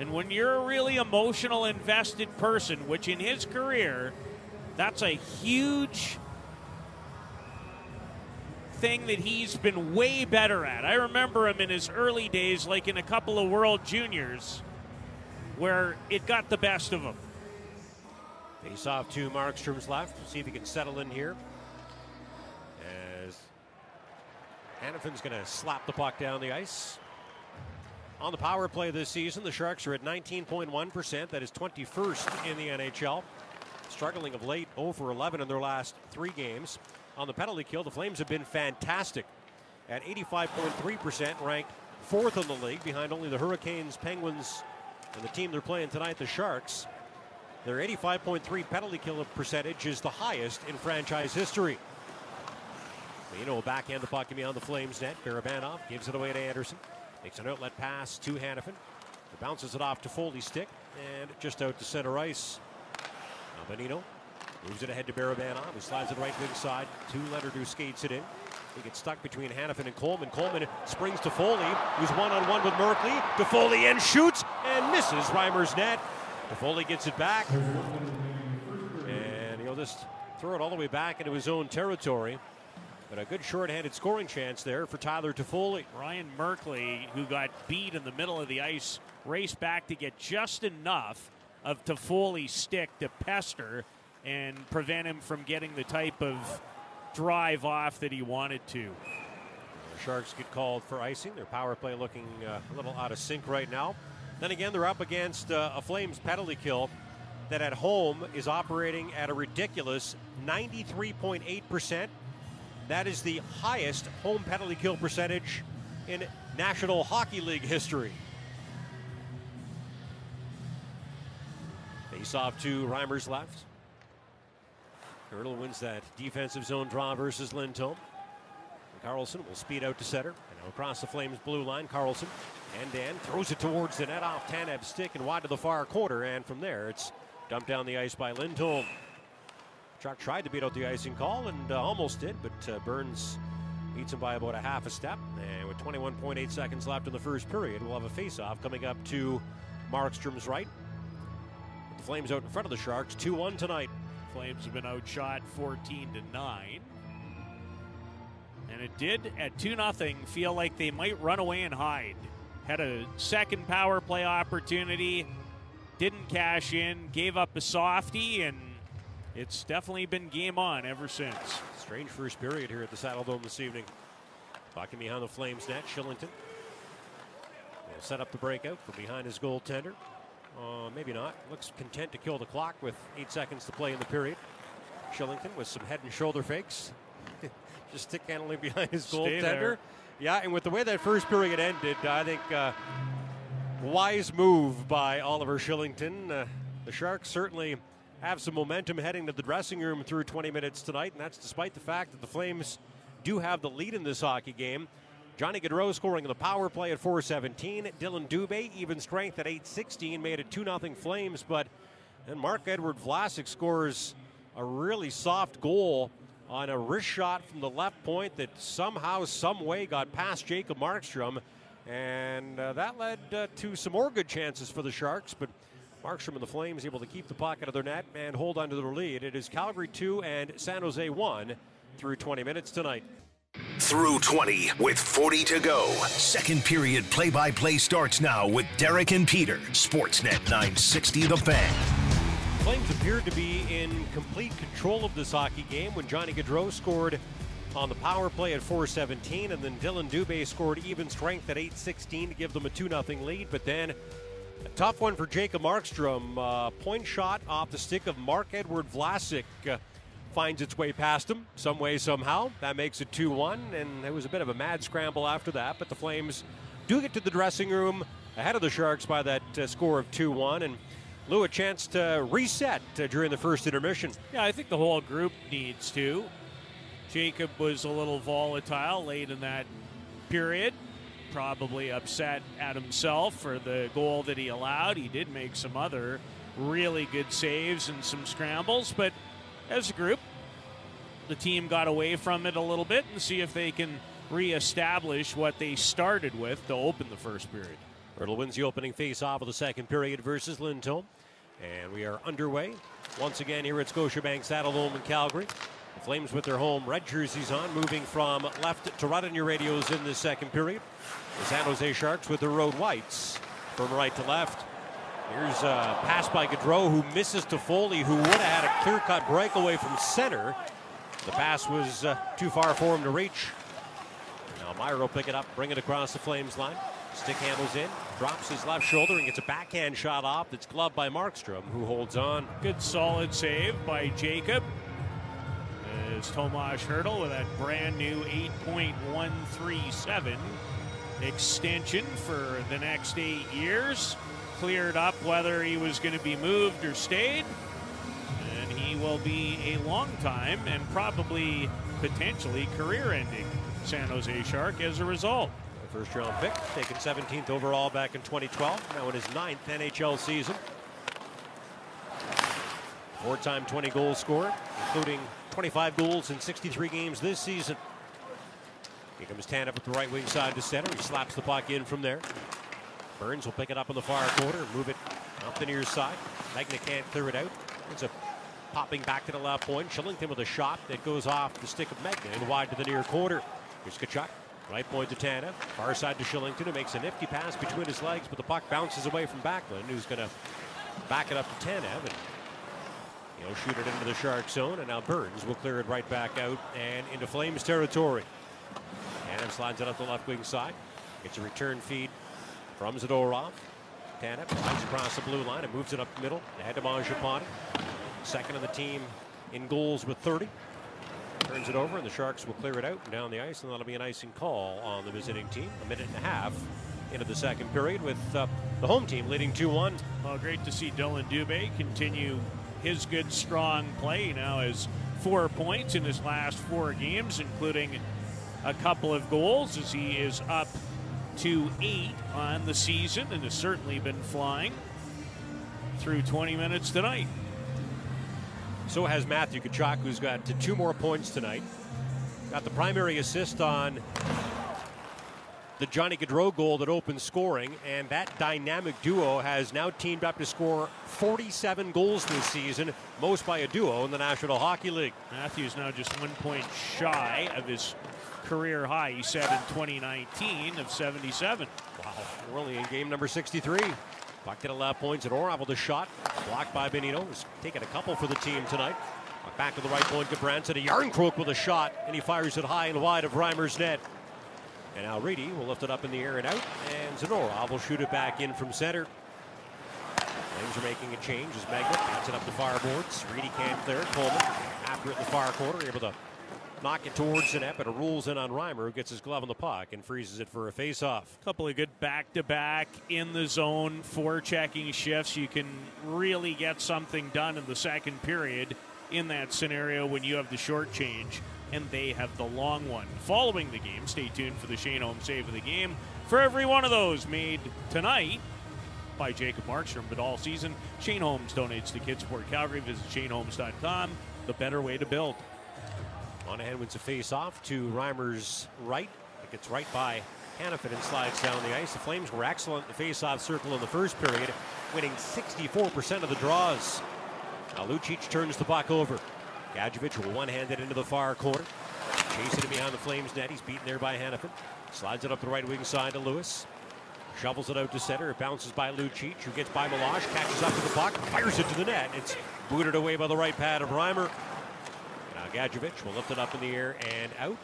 And when you're a really emotional, invested person, which in his career, that's a huge thing that he's been way better at. I remember him in his early days, like in a couple of World Juniors, where it got the best of him. Face off to Markstrom's left. See if he can settle in here. As Hanifin's going to slap the puck down the ice. On the power play this season, the Sharks are at 19.1%. That is 21st in the NHL. Struggling of late, 0 for 11 in their last three games. On the penalty kill, the Flames have been fantastic. At 85.3%, ranked 4th in the league, behind only the Hurricanes, Penguins, and the team they're playing tonight, the Sharks. Their 85.3 penalty kill percentage is the highest in franchise history. Bonino backhand the puck beyond the Flames net. Barabanov gives it away to Andersson. Makes an outlet pass to Hanifin. He bounces it off to Foley's stick and just out to center ice. Now Bonino moves it ahead to Barabanov, who slides it right wing side to Leonard, who skates it in. He gets stuck between Hanifin and Coleman. Coleman springs to Foley, who's one-on-one with Merkley. Toffoli and shoots and misses Reimer's net. Toffoli gets it back. And he'll just throw it all the way back into his own territory. But a good shorthanded scoring chance there for Tyler Toffoli. Ryan Merkley, who got beat in the middle of the ice, raced back to get just enough of Toffoli's stick to pester and prevent him from getting the type of drive off that he wanted to. The Sharks get called for icing. Their power play looking a little out of sync right now. Then again, they're up against a Flames penalty kill that at home is operating at a ridiculous 93.8%. That is the highest home penalty kill percentage in National Hockey League history. Face off to Reimer's left. Hertl wins that defensive zone draw versus Lindholm. Karlsson will speed out to center. And now across the Flames blue line, Karlsson and Dan throws it towards the net off Tanev's stick and wide to the far corner. And from there, it's dumped down the ice by Lindholm. Tkachuk tried to beat out the icing call and almost did, but Burns beats him by about a half a step. And with 21.8 seconds left in the first period, we'll have a face-off coming up to Markstrom's right. The Flames out in front of the Sharks, 2-1 tonight. Flames have been outshot 14-9. And it did, at 2-0, feel like they might run away and hide. Had a second power play opportunity, didn't cash in, gave up a softie, and it's definitely been game on ever since. Strange first period here at the Saddle Dome this evening. Bucking behind the Flames net, Shillington will set up the breakout from behind his goaltender. Maybe not. Looks content to kill the clock with 8 seconds to play in the period. Shillington with some head and shoulder fakes. Just stick handling behind his goaltender. Yeah, and with the way that first period ended, I think wise move by Oliver Shillington. The Sharks certainly have some momentum heading to the dressing room through 20 minutes tonight, and that's despite the fact that the Flames do have the lead in this hockey game. Johnny Gaudreau scoring on the power play at 4:17. Dylan Dubé, even strength at 8:16, made it 2-0 Flames, but then Marc-Édouard Vlasic scores a really soft goal on a wrist shot from the left point that somehow, some way got past Jacob Markstrom, and that led to some more good chances for the Sharks, but Markstrom and the Flames able to keep the puck out of their net and hold on to their lead. It is Calgary 2 and San Jose 1 through 20 minutes tonight. Through 20 with 40 to go. Second period play-by-play starts now with Derek and Peter. Sportsnet 960 The Fan. Flames appeared to be in complete control of this hockey game when Johnny Gaudreau scored on the power play at 4:17, and then Dylan Dubé scored even strength at 8:16 to give them a 2-0 lead, but then a tough one for Jacob Markstrom. Point shot off the stick of Marc-Édouard Vlasic finds its way past him some way, somehow. That makes it 2-1, and it was a bit of a mad scramble after that, but the Flames do get to the dressing room ahead of the Sharks by that score of 2-1, and Lou, a chance to reset during the first intermission. Yeah, I think the whole group needs to. Jacob was a little volatile late in that period. Probably upset at himself for the goal that he allowed. He did make some other really good saves and some scrambles, but as a group, the team got away from it a little bit and see if they can reestablish what they started with to open the first period. Hertl wins the opening face-off of the second period versus Lindholm, and we are underway once again here at Scotiabank Saddle Dome in Calgary. The Flames with their home red jerseys on, moving from left to right on your radios in the second period. The San Jose Sharks with the road whites from right to left. Here's a pass by Gaudreau, who misses Toffoli, who would have had a clear-cut breakaway from center. The pass was too far for him to reach. Now Meier will pick it up, bring it across the Flames line. Stick handles in, drops his left shoulder, and gets a backhand shot off that's gloved by Markstrom, who holds on. Good solid save by Jacob. As Tomas Hertl with that brand new 8.137 extension for the next 8 years. Cleared up whether he was going to be moved or stayed, and he will be a long time and probably potentially career-ending San Jose Shark as a result. First round pick, taken 17th overall back in 2012, now in his 9th NHL season. Four-time 20 goal scorer, including 25 goals in 63 games this season. Here comes Tanev with the right wing side to center. He slaps the puck in from there. Burns will pick it up in the far corner, move it up the near side. Magna can't clear it out. It's a popping back to the left point. Shillington with a shot that goes off the stick of Magna and wide to the near corner. Here's Tkachuk. Right point to Tanev. Far side to Shillington, who makes a nifty pass between his legs, but the puck bounces away from Backlund, who's going to back it up to Tanev. And he'll shoot it into the Shark zone, and now Burns will clear it right back out and into Flames territory. Tanev slides it up the left wing side. Gets a return feed from Zadorov. Tanev slides across the blue line and moves it up the middle. Ahead to Mangiapane. Second on the team in goals with 30. Turns it over, and the Sharks will clear it out and down the ice, and that'll be an icing call on the visiting team. A minute and a half into the second period with the home team leading 2-1. Well, great to see Dylan Dubé continue his good, strong play. He now has 4 points in his last 4 games, including a couple of goals, as he is up to 8 on the season and has certainly been flying through 20 minutes tonight. So has Matthew Tkachuk, who's got 2 more points tonight. Got the primary assist on the Johnny Gaudreau goal that opened scoring, and that dynamic duo has now teamed up to score 47 goals this season, most by a duo in the National Hockey League. Matthew's now just 1 point shy of his career high, he set in 2019 of 77. Wow, we're only in game number 63. Puck to the left, points at Orov with a shot. Blocked by Bonino. He's taking a couple for the team tonight. Back to the right point to Brant. And a Järnkrok with a shot. And he fires it high and wide of Reimer's net. And now Reedy will lift it up in the air and out. And Zadorov will shoot it back in from center. Flames are making a change as Magna bats it up the fireboards. Reedy can't clear it. Coleman after it in the far corner, able to knock it towards the net, but it rolls in on Reimer, who gets his glove on the puck and freezes it for a face-off. Couple of good back-to-back in the zone forechecking shifts. You can really get something done in the second period in that scenario when you have the short change and they have the long one. Following the game, stay tuned for the Shane Holmes save of the game. For every one of those made tonight by Jacob Markstrom, but all season, Shane Holmes donates to Kids Sport Calgary. Visit ShaneHolmes.com, the better way to build. Monahan wins a face-off to Reimer's right. It gets right by Hanifin and slides down the ice. The Flames were excellent in the face-off circle in the first period, winning 64% of the draws. Now Lucic turns the puck over. Gadjevich will one-hand it into the far corner. Chasing it behind the Flames net. He's beaten there by Hanifin. Slides it up the right wing side to Lewis. Shovels it out to center. It bounces by Lucic, who gets by Meloche, catches up to the puck, fires it to the net. It's booted away by the right pad of Reimer. Gadjevich will lift it up in the air and out.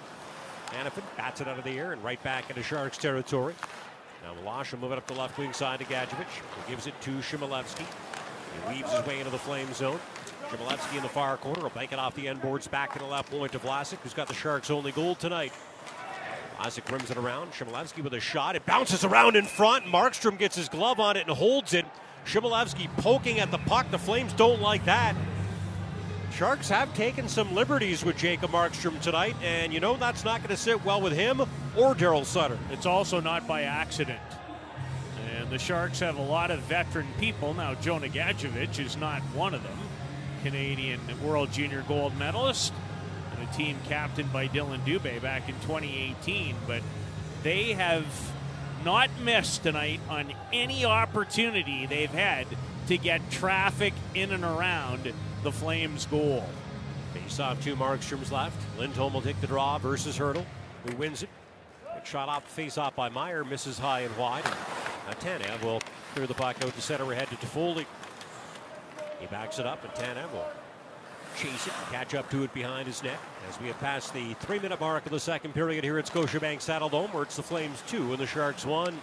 Hanifin bats it out of the air and right back into Sharks territory. Now Meloche will move it up the left wing side to Gadjevich, who gives it to Chmelevski. He weaves his way into the flame zone. Chmelevski in the far corner will bank it off the end boards back to the left point to Vlasic, who's got the Sharks' only goal tonight. Vlasic rims it around. Chmelevski with a shot. It bounces around in front. Markstrom gets his glove on it and holds it. Chmelevski poking at the puck. The Flames don't like that. Sharks have taken some liberties with Jacob Markstrom tonight, and you know that's not going to sit well with him or Darryl Sutter. It's also not by accident. And the Sharks have a lot of veteran people. Now, Jonah Gadjevich is not one of them. Canadian World Junior gold medalist and a team captained by Dylan Dubé back in 2018. But they have not missed tonight on any opportunity they've had to get traffic in and around the Flames' goal. Faceoff, two Markstrom's left. Lindholm will take the draw versus Hertl, who wins it. Good shot off faceoff by Meier, misses high and wide. And Tanev will clear the puck out to center ahead to Toffoli. He backs it up, and Tanev will chase it and catch up to it behind his net. As we have passed the 3-minute mark of the second period here at Scotiabank Saddledome, where it's the Flames 2 and the Sharks 1.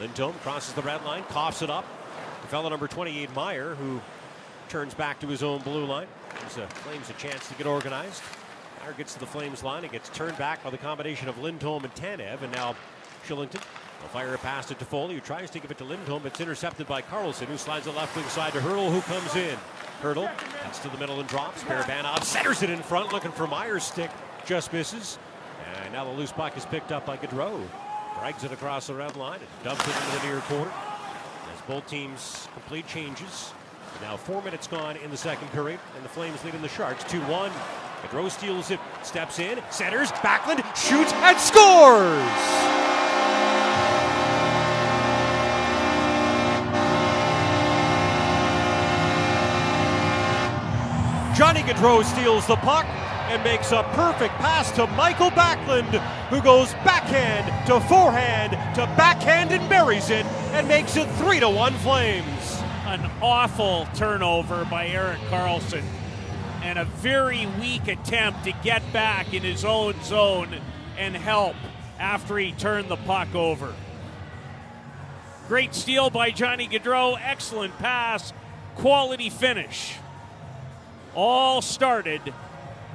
Lindholm crosses the red line, coughs it up. The fellow number 28, Meier, who turns back to his own blue line. Gives the Flames a chance to get organized. Meier gets to the Flames line and gets turned back by the combination of Lindholm and Tanev, and now Shillington will fire a pass to Toffoli, who tries to give it to Lindholm. It's intercepted by Carlson, who slides the left wing side to Hertl, who comes in. Hertl cuts to the middle and drops. Barabanov centers it in front, looking for Meier's stick, just misses. And now the loose puck is picked up by Gaudreau. Drags it across the red line and dumps it into the near corner. As both teams complete changes. Now 4 minutes gone in the second period, and the Flames lead in the Sharks 2-1. Gaudreau steals it, steps in, centers, Backlund shoots and scores! Johnny Gaudreau steals the puck and makes a perfect pass to Michael Backlund, who goes backhand to forehand to backhand and buries it and makes it 3-1 Flames. An awful turnover by Erik Karlsson and a very weak attempt to get back in his own zone and help after he turned the puck over. Great steal by Johnny Gaudreau, excellent pass, quality finish. All started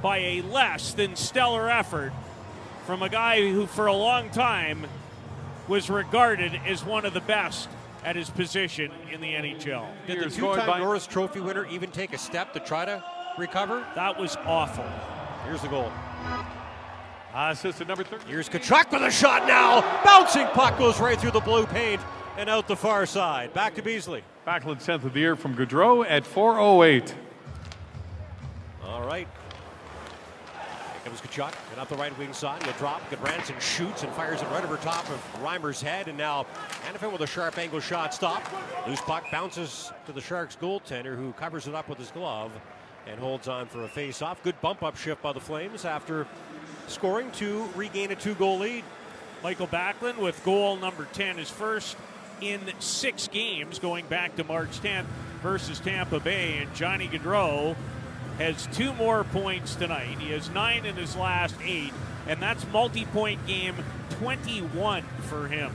by a less than stellar effort from a guy who for a long time was regarded as one of the best at his position in the NHL. Did the two-time Norris Trophy winner even take a step to try to recover? That was awful. Here's the goal. Assisted number 30. Here's Tkachuk with a shot now. Bouncing puck goes right through the blue paint and out the far side. Back to Beasley. Backlund sent of the year from Gaudreau at 4:08. All right. Here comes Tkachuk, and up the right wing side, he'll drop. Gudbranson shoots and fires it right over top of Reimer's head, and now Hanifin with a sharp angle shot stop. Loose puck bounces to the Sharks goaltender, who covers it up with his glove and holds on for a face-off. Good bump-up shift by the Flames after scoring to regain a two-goal lead. Michael Backlund with goal number 10, his first in 6 games, going back to March 10th versus Tampa Bay, and Johnny Gaudreau has 2 more points tonight. He has 9 in his last 8, and that's multi-point game 21 for him.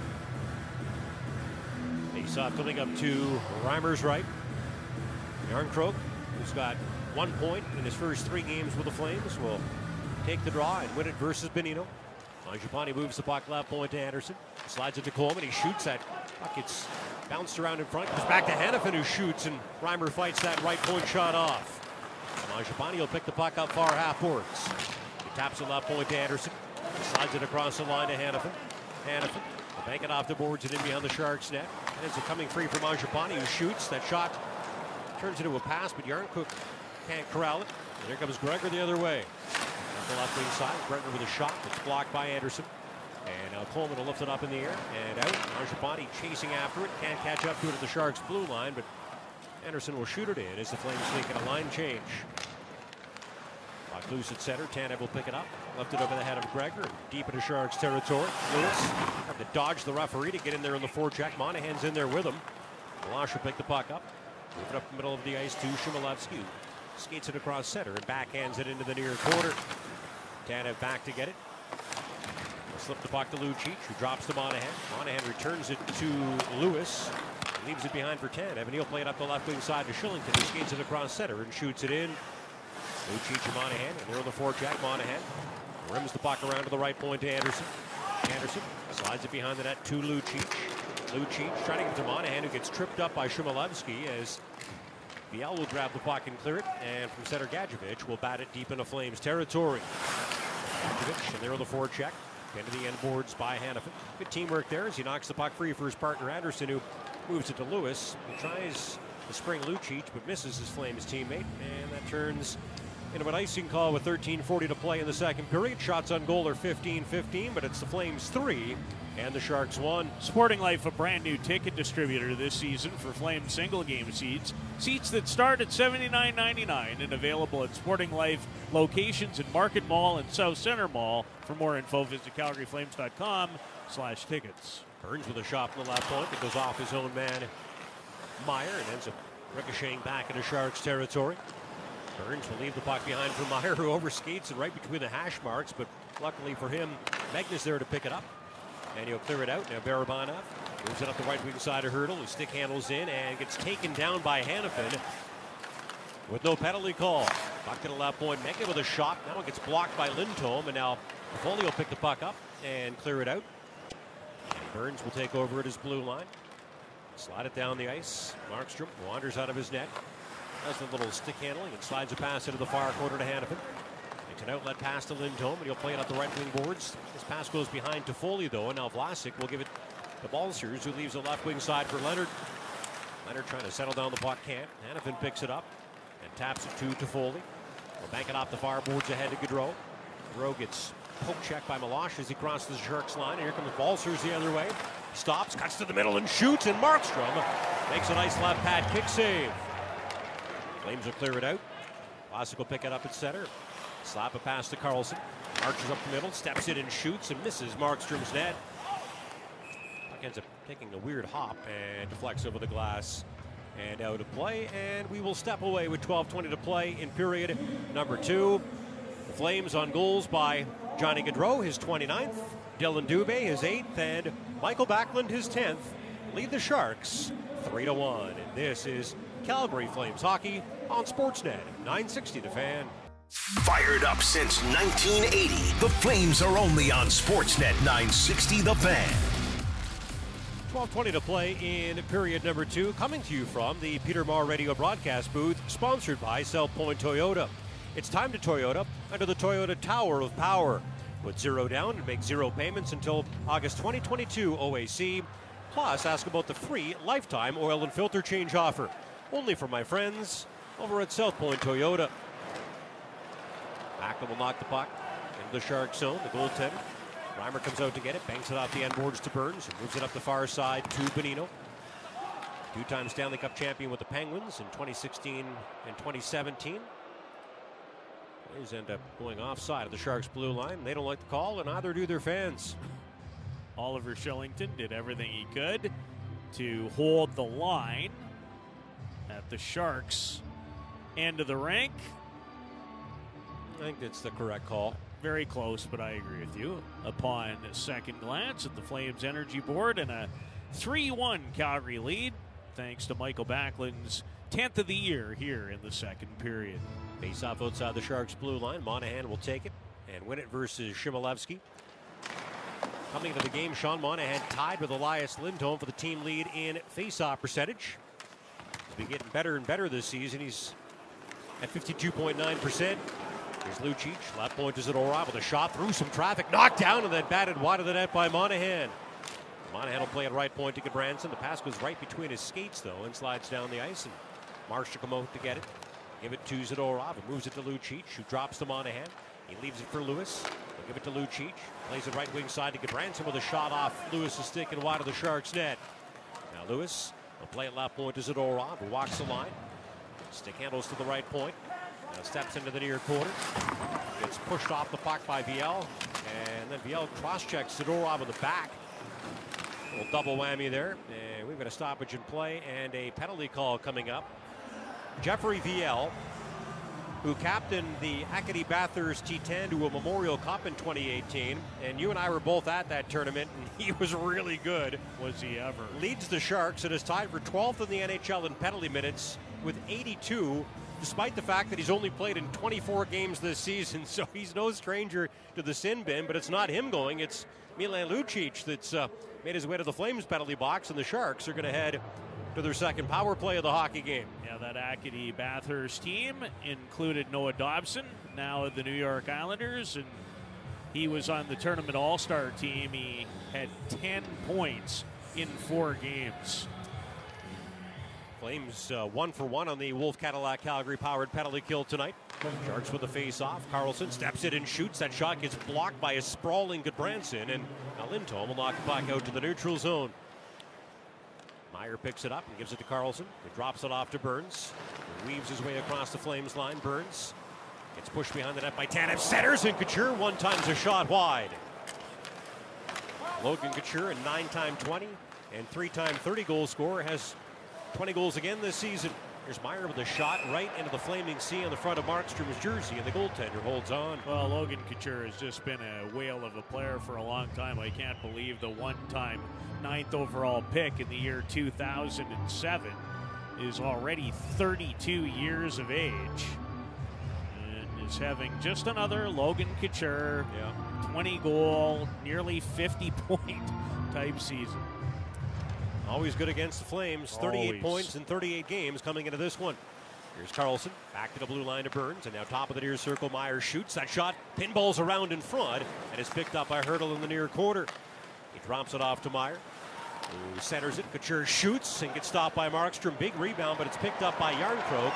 Faceoff coming up to Reimer's right. Järnkrok, who's got 1 point in his first 3 games with the Flames, will take the draw and win it versus Bonino. Mangiapane moves the puck left point to Andersson. Slides it to Coleman. He shoots that puck. It's bounced around in front. Goes back to Hanifin, who shoots, and Reimer fights that right point shot off. Mangiapane will pick the puck up far half-boards. He taps it left point to Andersson. He slides it across the line to Hanifin. Hanifin will bank it off the boards and in behind the Sharks' net. And it's a coming free for Mangiapane, who shoots. That shot turns into a pass, but Järnkrok can't corral it. And here comes Gregor the other way. Up the left wing side, Gregor with a shot that's blocked by Andersson. And now Coleman will lift it up in the air and out. Mangiapane chasing after it. Can't catch up to it at the Sharks' blue line, but Andersson will shoot it in as the Flames sneak in a line change. Lock loose at center. Tanev will pick it up. Left it over the head of Gregor. Deep into Sharks territory. Lewis had to dodge the referee to get in there on the forecheck. Monahan's in there with him. Meloche will pick the puck up. Move it up the middle of the ice to Chmelevski. Skates it across center and backhands it into the near corner. Tanev back to get it. He'll slip the puck to Lucic, who drops to Monahan. Monahan returns it to Lewis. Leaves it behind for Tanev, and he'll play it up the left wing side to Shillington, who skates it across center and shoots it in. Lucic and Monahan, and they're on the forecheck. Monahan rims the puck around to the right point to Andersson. Andersson slides it behind the net to Lucic. Lucic trying to get to Monahan, who gets tripped up by Chmelevski as Viel will grab the puck and clear it, and from center Gadjevich will bat it deep into Flames territory. Gadjevich, and they're on the forecheck. Into the end boards by Hanifin. Good teamwork there as he knocks the puck free for his partner Andersson, who moves it to Lewis. He tries to spring Lucic, but misses his Flames teammate. And that turns into an icing call with 13:40 to play in the second period. Shots on goal are 15-15, but it's the Flames 3 And the Sharks won. Sporting Life, a brand new ticket distributor this season for Flame single game seats. Seats that start at $79.99 and available at Sporting Life locations in Market Mall and South Center Mall. For more info, visit calgaryflames.com/tickets. Burns with a shot from the left point. It goes off his own man, Meier, and ends up ricocheting back into Sharks territory. Burns will leave the puck behind for Meier, who overskates it right between the hash marks, but luckily for him, Megna's there to pick it up. And he'll clear it out. Now Barabanov moves it up the right wing side of Hertl. His stick handles in and gets taken down by Hanifin with no penalty call. Puck to the left point. Megna with a shot. Now it gets blocked by Lindholm. And now Toffoli will pick the puck up and clear it out. And Burns will take over at his blue line. Slide it down the ice. Markstrom wanders out of his net. Does a little stick handling and slides a pass into the far corner to Hanifin. It's an outlet pass to Lindholm, and he'll play it up the right wing boards. This pass goes behind Toffoli, though, and now Vlasic will give it to Balcers, who leaves the left wing side for Leonard. Leonard trying to settle down the puck, can't. Hanifin picks it up and taps it to Toffoli. Will bank it off the far boards ahead to Gaudreau. Gaudreau gets poke checked by Meloche as he crosses the Sharks line, and here comes Balcers the other way. Stops, cuts to the middle, and shoots, and Markstrom makes a nice left pad kick save. Flames will clear it out. Vlasic will pick it up at center. Slap a pass to Karlsson. Marches up the middle, steps in and shoots, and misses Markstrom's net. Puck ends up taking a weird hop and deflects over the glass and out of play. And we will step away with 12:20 to play in period number two. The Flames on goals by Johnny Gaudreau, his 29th, Dylan Dubé, his 8th, and Michael Backlund, his 10th, lead the Sharks 3-1. And this is Calgary Flames hockey on Sportsnet 960 The Fan. Fired up since 1980. The Flames are only on Sportsnet 960 The Fan. 12:20 to play in period number two. Coming to you from the Peter Maher Radio Broadcast Booth, sponsored by Southpoint Toyota. It's time to Toyota under the Toyota Tower of Power. Put zero down and make zero payments until August 2022 OAC. Plus, ask about the free lifetime oil and filter change offer. Only for my friends over at Southpoint Toyota. Backlund will knock the puck into the Sharks zone, the goaltender. Reimer comes out to get it, banks it off the end boards to Burns, and moves it up the far side to Bonino. Two-time Stanley Cup champion with the Penguins in 2016 and 2017. Flames end up going offside of the Sharks' blue line. They don't like the call, and neither do their fans. Oliver Shillington did everything he could to hold the line at the Sharks' end of the rink. I think that's the correct call. Very close, but I agree with you. Upon second glance at the Flames energy board and a 3-1 Calgary lead, thanks to Michael Backlund's 10th of the year here in the second period. Face off outside the Sharks' blue line. Monahan will take it and win it versus Chmelevski. Coming into the game, Sean Monahan tied with Elias Lindholm for the team lead in face-off percentage. He's been getting better and better this season. He's at 52.9%. Here's Lucic, left point to Zadorov with a shot through some traffic, knocked down and then batted wide of the net by Monahan. Monahan will play at right point to Gudbranson. The pass goes right between his skates, though, and slides down the ice, and Marsh will come out to get it. Give it to Zadorov, and moves it to Lucic, who drops to Monahan. He leaves it for Lewis. He'll give it to Lucic, plays it right wing side to Gudbranson with a shot off Lewis's stick and wide of the Sharks' net. Now Lewis will play at left point to Zadorov, who walks the line. Stick handles to the right point. Now steps into the near quarter. Gets pushed off the puck by Viel. And then Viel cross-checks Zadorov in the back. A little double whammy there. And we've got a stoppage in play and a penalty call coming up. Jeffrey Viel, who captained the Acadie-Bathurst T10 to a Memorial Cup in 2018. And you and I were both at that tournament, and he was really good. Was he ever. Leads the Sharks and is tied for 12th in the NHL in penalty minutes with 82, despite the fact that he's only played in 24 games this season, so he's no stranger to the sin bin, but it's not him going. It's Milan Lucic that's made his way to the Flames penalty box, and the Sharks are going to head to their second power play of the hockey game. Yeah, that Acadie-Bathurst team included Noah Dobson, now of the New York Islanders, and he was on the tournament all-star team. He had 10 points in 4 games. Flames 1-for-1 on the Wolf Cadillac Calgary powered penalty kill tonight. Sharks with the face-off. Karlsson steps it and shoots. That shot gets blocked by a sprawling Gudbranson, and now Lindholm will knock the puck out to the neutral zone. Meier picks it up and gives it to Karlsson. He drops it off to Burns. He weaves his way across the Flames line. Burns gets pushed behind the net by Tanev. Centers, and Couture one times a shot wide. Logan Couture, a 9-time 20 and 3-time 30 goal scorer, has 20 goals again this season. Here's Meier with a shot right into the flaming sea on the front of Markstrom's jersey, and the goaltender holds on. Well, Logan Couture has just been a whale of a player for a long time. I can't believe the one-time 9th overall pick in the year 2007 is already 32 years of age and is having just another Logan Couture 20-goal, nearly 50-point type season. Always good against the Flames. 38 points in 38 games coming into this one. Here's Karlsson. Back to the blue line to Burns. And now top of the near circle, Meier shoots. That shot pinballs around in front and is picked up by Hertl in the near quarter. He drops it off to Meier, who centers it. Couture shoots and gets stopped by Markstrom. Big rebound, but it's picked up by Järnkrok.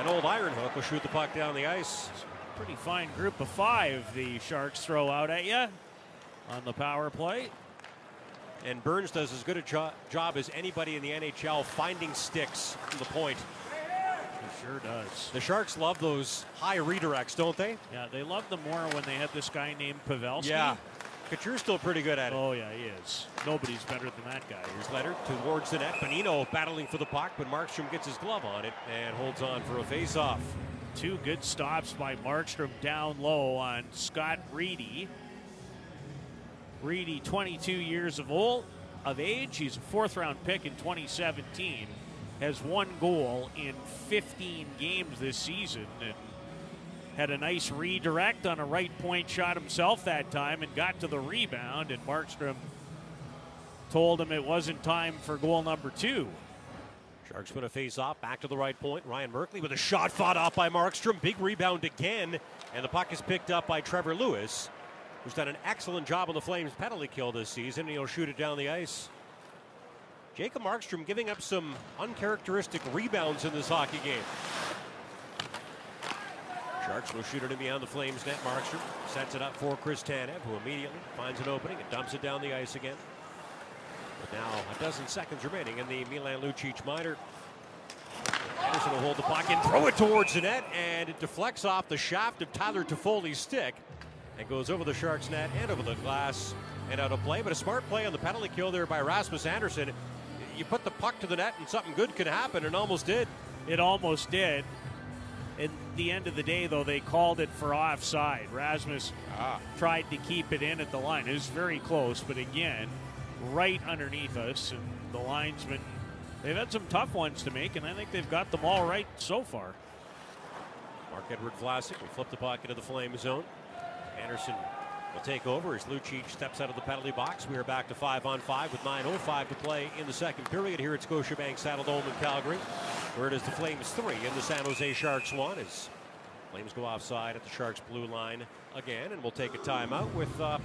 And old Ironhook will shoot the puck down the ice. Pretty fine group of five the Sharks throw out at you on the power play. And Burns does as good a job as anybody in the NHL finding sticks from the point. He sure does. The Sharks love those high redirects, don't they? Yeah, they love them more when they had this guy named Pavelski. Yeah, Couture's still pretty good at it. Oh, yeah, he is. Nobody's better than that guy. Here's Leonard towards the net. Bonino battling for the puck, but Markstrom gets his glove on it and holds on for a faceoff. Two good stops by Markstrom down low on Scott Reedy. Reedy, 22 years of age. He's a 4th-round pick in 2017. Has one goal in 15 games this season. And had a nice redirect on a right point shot himself that time and got to the rebound. And Markstrom told him it wasn't time for goal number 2. Sharks win a face-off. Back to the right point. Ryan Merkley with a shot fought off by Markstrom. Big rebound again. And the puck is picked up by Trevor Lewis, who's done an excellent job on the Flames penalty kill this season. He'll shoot it down the ice. Jacob Markstrom giving up some uncharacteristic rebounds in this hockey game. Sharks will shoot it in beyond the Flames net. Markstrom sets it up for Chris Tanev, who immediately finds an opening and dumps it down the ice again. But now a dozen seconds remaining in the Milan Lucic minor. Andersson will hold the puck and throw it towards the net, and it deflects off the shaft of Tyler Toffoli's stick and goes over the Sharks net and over the glass and out of play. But a smart play on the penalty kill there by Rasmus Andersson. You put the puck to the net and something good could happen, and almost did. It almost did. At the end of the day, though, they called it for offside. Rasmus tried to keep it in at the line. It was very close, but again, right underneath us. And the linesmen, they've had some tough ones to make, and I think they've got them all right so far. Marc-Édouard Vlasic will flip the puck into the Flame zone. Andersson will take over as Lucic steps out of the penalty box. We are back to 5-on-5 with 9:05 to play in the second period here at Scotiabank Saddledome in Calgary, where it is the Flames 3 and the San Jose Sharks 1. As Flames go offside at the Sharks blue line again, and we'll take a timeout with a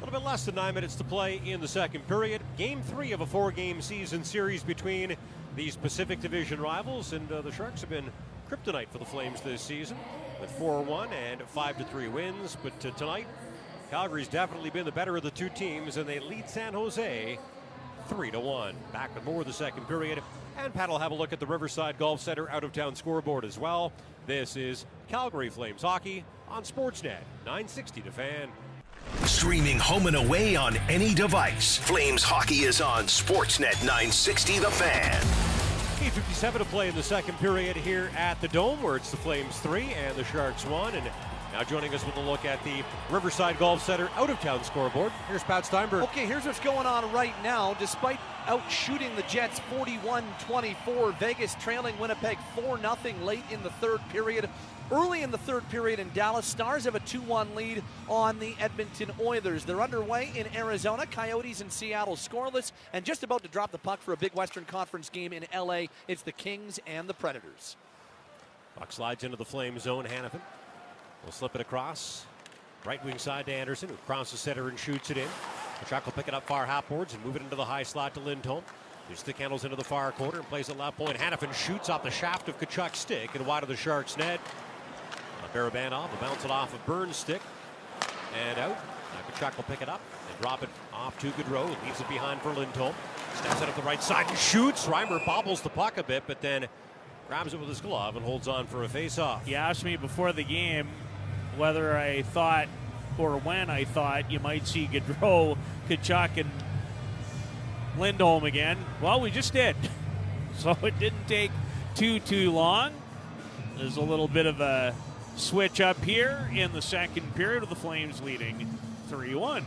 little bit less than 9 minutes to play in the second period. Game 3 of a 4-game season series between these Pacific Division rivals, and the Sharks have been kryptonite for the Flames this season, with 4-1 and 5-3 wins. But tonight, Calgary's definitely been the better of the two teams, and they lead San Jose 3-1. Back with more of the second period, and Pat will have a look at the Riverside Golf Center out-of-town scoreboard as well. This is Calgary Flames Hockey on Sportsnet 960 The Fan. Streaming home and away on any device, Flames Hockey is on Sportsnet 960 The Fan. 8:57 to play in the second period here at the Dome, where it's the Flames 3 and the Sharks 1. And now joining us with a look at the Riverside Golf Center out-of-town scoreboard, here's Pat Steinberg. Okay, here's what's going on right now. Despite out-shooting the Jets 41-24, Vegas trailing Winnipeg 4-0 late in the third period. Early in the third period in Dallas, Stars have a 2-1 lead on the Edmonton Oilers. They're underway in Arizona. Coyotes in Seattle scoreless, and just about to drop the puck for a big Western Conference game in LA. It's the Kings and the Predators. Puck slides into the Flame zone. Hanifin will slip it across. Right wing side to Andersson, who crosses center and shoots it in. Tkachuk will pick it up far halfboards and move it into the high slot to Lindholm. His stick handles into the far corner and plays at left point. Hanifin shoots off the shaft of Tkachuk's stick and wide of the Sharks' net. Barabanov will bounce it off of Burns' stick and out. Tkachuk will pick it up and drop it off to Gaudreau. Leaves it behind for Lindholm. Steps it up the right side and shoots. Reimer bobbles the puck a bit, but then grabs it with his glove and holds on for a face-off. You asked me before the game whether I thought or when I thought you might see Gaudreau, Tkachuk, and Lindholm again. Well, we just did. So it didn't take too long. There's a little bit of a switch up here in the second period with the Flames leading 3-1.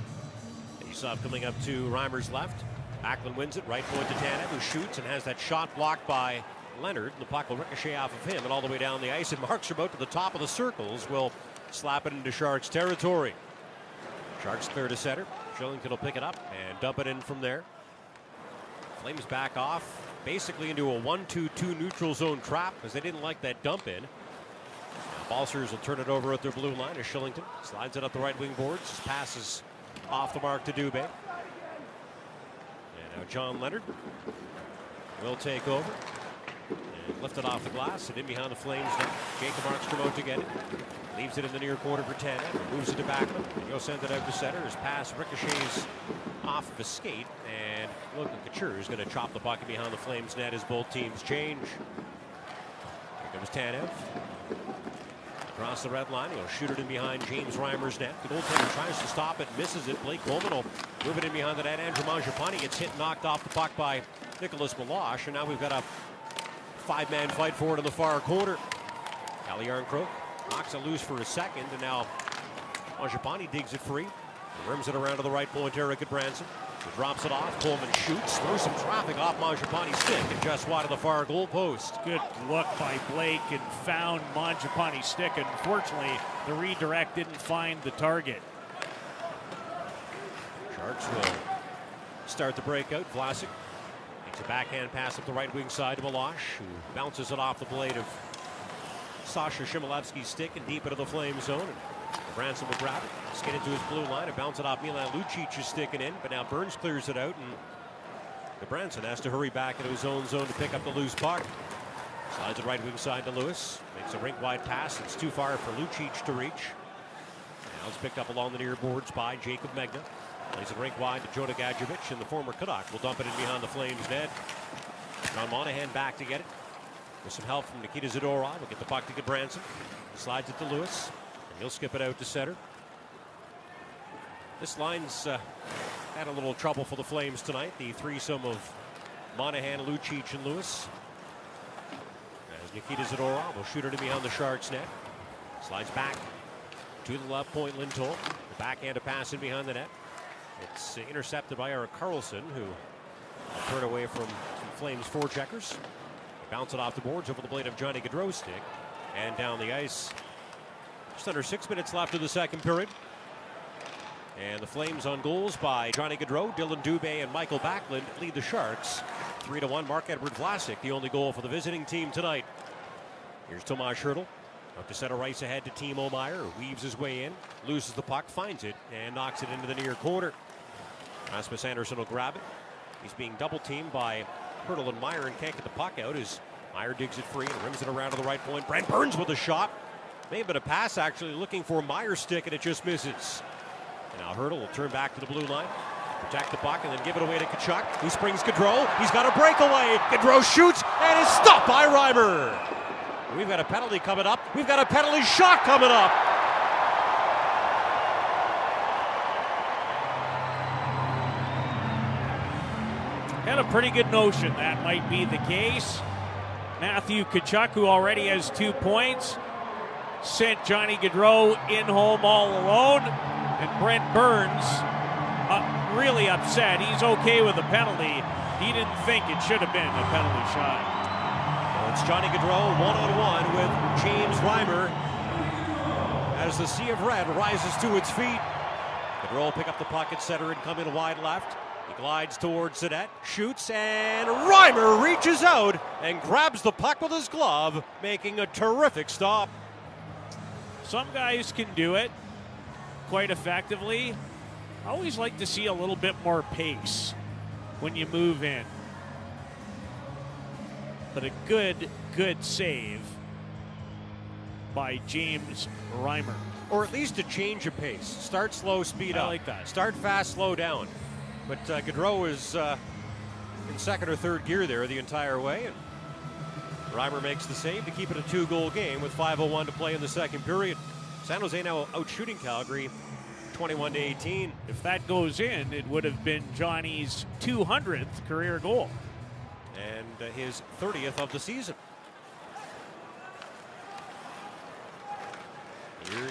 Faceoff coming up to Reimer's left. Backlund wins it, right point to Tanev, who shoots and has that shot blocked by Leonard. The puck will ricochet off of him and all the way down the ice, and Markstrom out to the top of the circles will slap it into Sharks territory. Sharks clear to center. Shillington will pick it up and dump it in from there. Flames back off, basically into a 1-2-2 neutral zone trap because they didn't like that dump in. Balcers will turn it over at their blue line as Shillington slides it up the right wing boards, passes off the mark to Dubé. And now John Leonard will take over and lift it off the glass and in behind the Flames now. Jacob Markstrom out to get it. Leaves it in the near corner for Tanev, moves it to Backlund. He'll send it out to center. His pass ricochets off of a skate, and Logan Couture is going to chop the puck behind the Flames net as both teams change. Here comes Tanev. Across the red line, he'll shoot it in behind James Reimer's net. The goaltender tries to stop it, misses it. Blake Coleman will move it in behind the net. Andrew Mangiapane gets hit, knocked off the puck by Nicholas Meloche, and now we've got a five-man fight for it in the far corner. Kalle Järnkrok knocks it loose for a second, and now Mangiapane digs it free. Rims it around to the right point to Eric Branson. He drops it off. Coleman shoots through some traffic off Mangiapane's stick and just wide of the far goal post. Good look by Blake and found Mangiapane's stick. Unfortunately, the redirect didn't find the target. Sharks will start the breakout. Vlasic makes a backhand pass up the right wing side to Meloche, who bounces it off the blade of Sasha Chmelevski's stick and deep into the Flame zone. Branson will grab it, skid it to his blue line, and bounce it off Milan Lucic is sticking in, but now Burns clears it out, and Branson has to hurry back into his own zone to pick up the loose puck. Slides it right wing side to Lewis, makes a rink-wide pass. It's too far for Lucic to reach. Now it's picked up along the near boards by Jacob Megna. Plays it rink-wide to Jonah Gadjevich, and the former Canuck will dump it in behind the Flames' net. Sean Monahan back to get it. With some help from Nikita Zadorov, will get the puck to Branson. Slides it to Lewis. He'll skip it out to center. This line's had a little trouble for the Flames tonight. The threesome of Monahan, Lucic, and Lewis. As Nikita Zadorov will shoot it behind the Sharks' net. Slides back to the left point, Lindholm. The backhand to pass in behind the net. It's intercepted by Erik Karlsson, who will turn away from Flames' forecheckers. Bounce it off the boards over the blade of Johnny Gaudreau's stick and down the ice. Just under 6 minutes left of the second period. And the Flames on goals by Johnny Gaudreau, Dylan Dubé, and Michael Backlund lead the Sharks 3-1. Marc-Édouard Vlasic, the only goal for the visiting team tonight. Here's Tomas Hertl. Up to center ice ahead to Timo Meier, who weaves his way in, loses the puck, finds it, and knocks it into the near corner. Rasmus Andersson will grab it. He's being double-teamed by Hertl and Meier and can't get the puck out as Meier digs it free and rims it around to the right point. Brent Burns with a shot. May have been a pass, actually, looking for Meier's stick, and it just misses. And now Hertl will turn back to the blue line, protect the puck, and then give it away to Tkachuk. He springs Gaudreau. He's got a breakaway. Gaudreau shoots, and is stopped by Reimer. We've got a penalty coming up. We've got a penalty shot coming up. Had a pretty good notion that might be the case. Matthew Tkachuk, who already has 2 points, sent Johnny Gaudreau in home all alone, and Brent Burns really upset. He's okay with the penalty. He didn't think it should have been a penalty shot. Well, it's Johnny Gaudreau one-on-one with James Reimer as the Sea of Red rises to its feet. Gaudreau pick up the puck at center and come in wide left. He glides towards the net, shoots, and Reimer reaches out and grabs the puck with his glove, making a terrific stop. Some guys can do it quite effectively. I always like to see a little bit more pace when you move in. But a good save by James Reimer. Or at least a change of pace. Start slow, speed up. I like that. Start fast, slow down. But Gaudreau is in second or third gear there the entire way. And Reimer makes the save to keep it a two-goal game with 5:01 to play in the second period. San Jose now out-shooting Calgary 21-18. If that goes in, it would have been Johnny's 200th career goal. And his 30th of the season.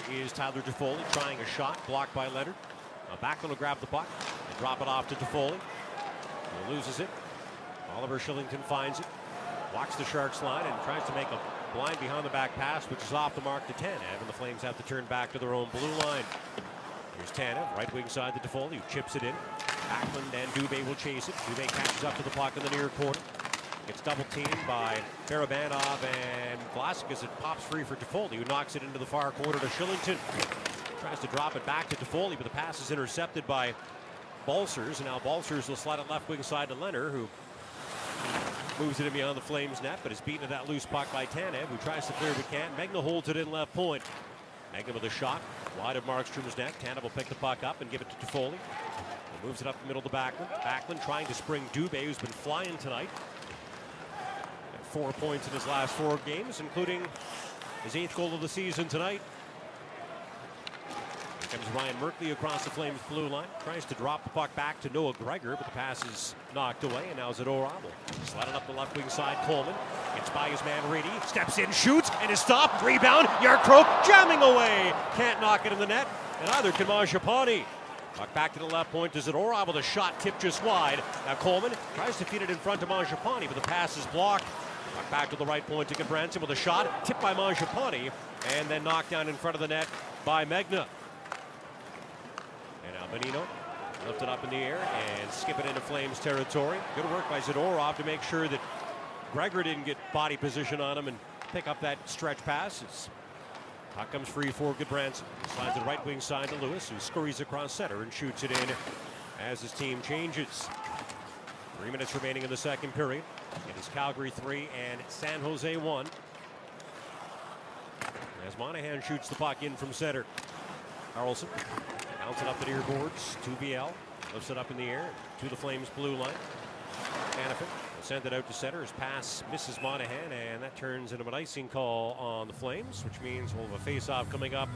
Here is Tyler Toffoli trying a shot, blocked by Leonard. Backlund will grab the puck and drop it off to Toffoli. He loses it. Oliver Shillington finds it. Walks the Sharks line and tries to make a blind behind the back pass, which is off the mark to Tanev, and the Flames have to turn back to their own blue line. Here's Tanev, right wing side to Toffoli, who chips it in. Backlund and Dubé will chase it. Dubé catches up to the puck in the near corner. It's double-teamed by Barabanov and Vlasic as it pops free for Toffoli, who knocks it into the far corner to Shillington. Tries to drop it back to Toffoli, but the pass is intercepted by Balcers, and now Balcers will slide it left wing side to Leonard, who moves it in beyond the Flames net, but is beaten to that loose puck by Tanev, who tries to clear but can't. Megna holds it in left point. Megna with a shot, wide of Markstrom's net. Tanev will pick the puck up and give it to Toffoli. He moves it up the middle to Backlund. Backlund trying to spring Dubé, who's been flying tonight. 4 points in his last four games, including his 8th goal of the season tonight. Here comes Ryan Merkley across the Flames blue line. Tries to drop the puck back to Noah Gregor, but the pass is knocked away, and now Zadorov will slide it up the left wing side. Coleman gets by his man Reedy, steps in, shoots, and is stopped. Rebound, Järnkrok jamming away. Can't knock it in the net, and either can Mangiapane. Puck back to the left point to Zadorov with a shot tipped just wide. Now Coleman tries to feed it in front to Mangiapane, but the pass is blocked. Back to the right point to Branson with a shot, tipped by Mangiapane, and then knocked down in front of the net by Megna. And now Bonino lifted up in the air and skip it into Flames territory. Good work by Zadorov to make sure that Gregor didn't get body position on him and pick up that stretch passes. Puck comes free for Branson. Slides the right wing side to Lewis, who scurries across center and shoots it in as his team changes. 3 minutes remaining in the second period. It is Calgary 3 and San Jose 1. As Monahan shoots the puck in from center. Harlson bounces it up the near boards to BL. Lifts it up in the air to the Flames blue line. Hanifin will send it out to center. His pass misses Monahan, and that turns into an icing call on the Flames, which means we'll have a face-off coming up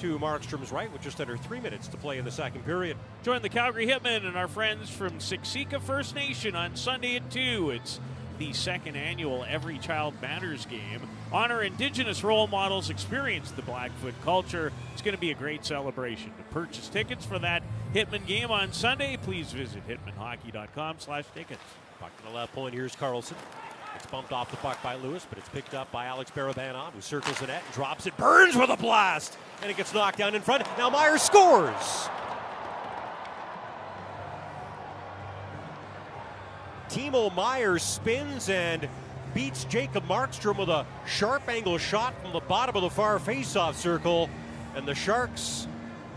to Markstrom's right with just under 3 minutes to play in the second period. Join the Calgary Hitmen and our friends from Siksika First Nation on Sunday at 2. It's the second annual Every Child Matters game. Honor Indigenous role models, experience the Blackfoot culture. It's going to be a great celebration. To purchase tickets for that Hitmen game on Sunday, please visit hitmanhockey.com/tickets. Puck to the left point, here's Carlson. It's bumped off the puck by Lewis, but it's picked up by Alex Barabanov, who circles the net and drops it. Burns with a blast, and it gets knocked down in front. Now Meier scores. Timo Meier spins and beats Jacob Markstrom with a sharp angle shot from the bottom of the far faceoff circle, and the Sharks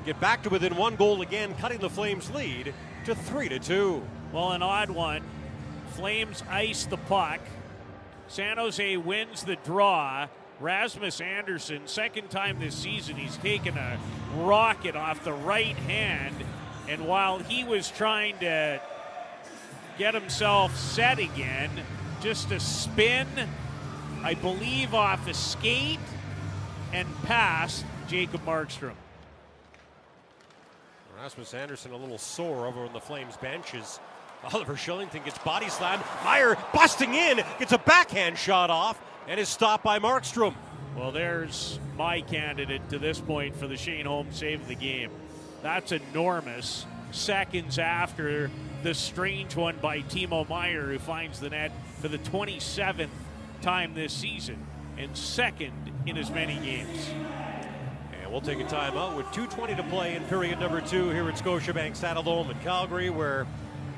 get back to within one goal again, cutting the Flames' lead to 3-2. Well, an odd one. Flames ice the puck. San Jose wins the draw. Rasmus Andersson, second time this season, he's taken a rocket off the right hand. And while he was trying to get himself set again, just a spin, I believe off a skate, and past Jacob Markstrom. Rasmus Andersson a little sore over on the Flames benches. Oliver Shillington gets body slammed. Meier busting in, gets a backhand shot off, and is stopped by Markstrom. Well, there's my candidate to this point for the Shane Holmes save of the game. That's enormous. Seconds after the strange one by Timo Meier, who finds the net for the 27th time this season and second in as many games. And we'll take a timeout with 2:20 to play in period number 2 here at Scotiabank Saddledome in Calgary, where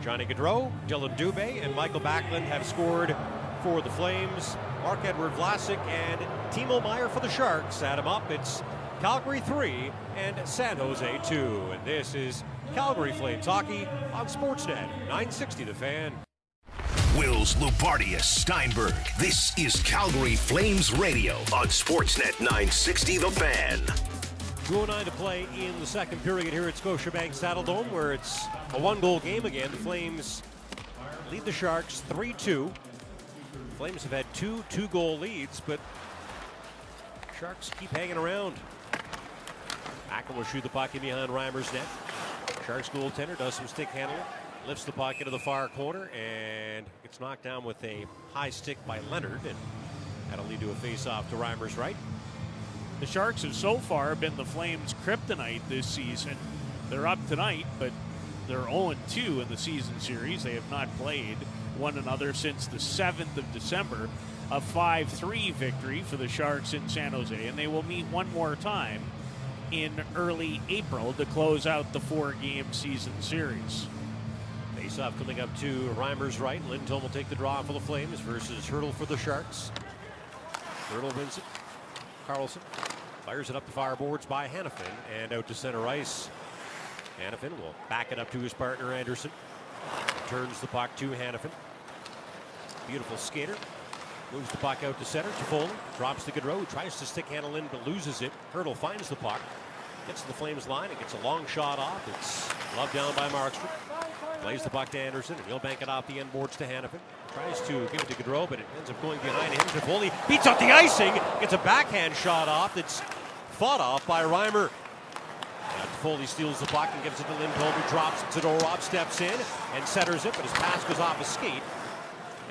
Johnny Gaudreau, Dylan Dubé, and Michael Backlund have scored for the Flames. Marc-Édouard Vlasic and Timo Meier for the Sharks add them up. It's Calgary 3 and San Jose 2. And this is Calgary Flames Hockey on Sportsnet 960 The Fan. Wills, Lubardius, Steinberg. This is Calgary Flames Radio on Sportsnet 960 The Fan. 2:09 to play in the second period here at Scotiabank Saddledome, where it's a one-goal game again. The Flames lead the Sharks 3-2. Flames have had two-goal leads, but Sharks keep hanging around. Backlund will shoot the puck in behind Reimer's net. Sharks goaltender does some stick handling, lifts the puck into the far corner, and gets knocked down with a high stick by Leonard, and that'll lead to a face-off to Reimer's right. The Sharks have so far been the Flames' kryptonite this season. They're up tonight, but they're 0-2 in the season series. They have not played one another since the 7th of December. A 5-3 victory for the Sharks in San Jose, and they will meet one more time in early April to close out the four-game season series. Face-off coming up to Reimer's right. Lindholm will take the draw for the Flames versus Hertl for the Sharks. Hertl wins it. Carlson fires it up the far boards by Hanifin and out to center ice. Hanifin will back it up to his partner Andersson. Turns the puck to Hanifin. Beautiful skater. Moves the puck out to center. Toffoli drops to Gaudreau. Tries to stick handle in but loses it. Hertl finds the puck. Gets to the Flames line. It gets a long shot off. It's gloved down by Markstrom. Plays the puck to Andersson and he'll bank it off the end boards to Hanifin. Tries to give it to Gaudreau, but it ends up going behind him. Toffoli beats up the icing. Gets a backhand shot off that's fought off by Reimer. Toffoli steals the puck and gives it to Lindholm, who drops it. Zadorov steps in and centers it, but his pass goes off a skate.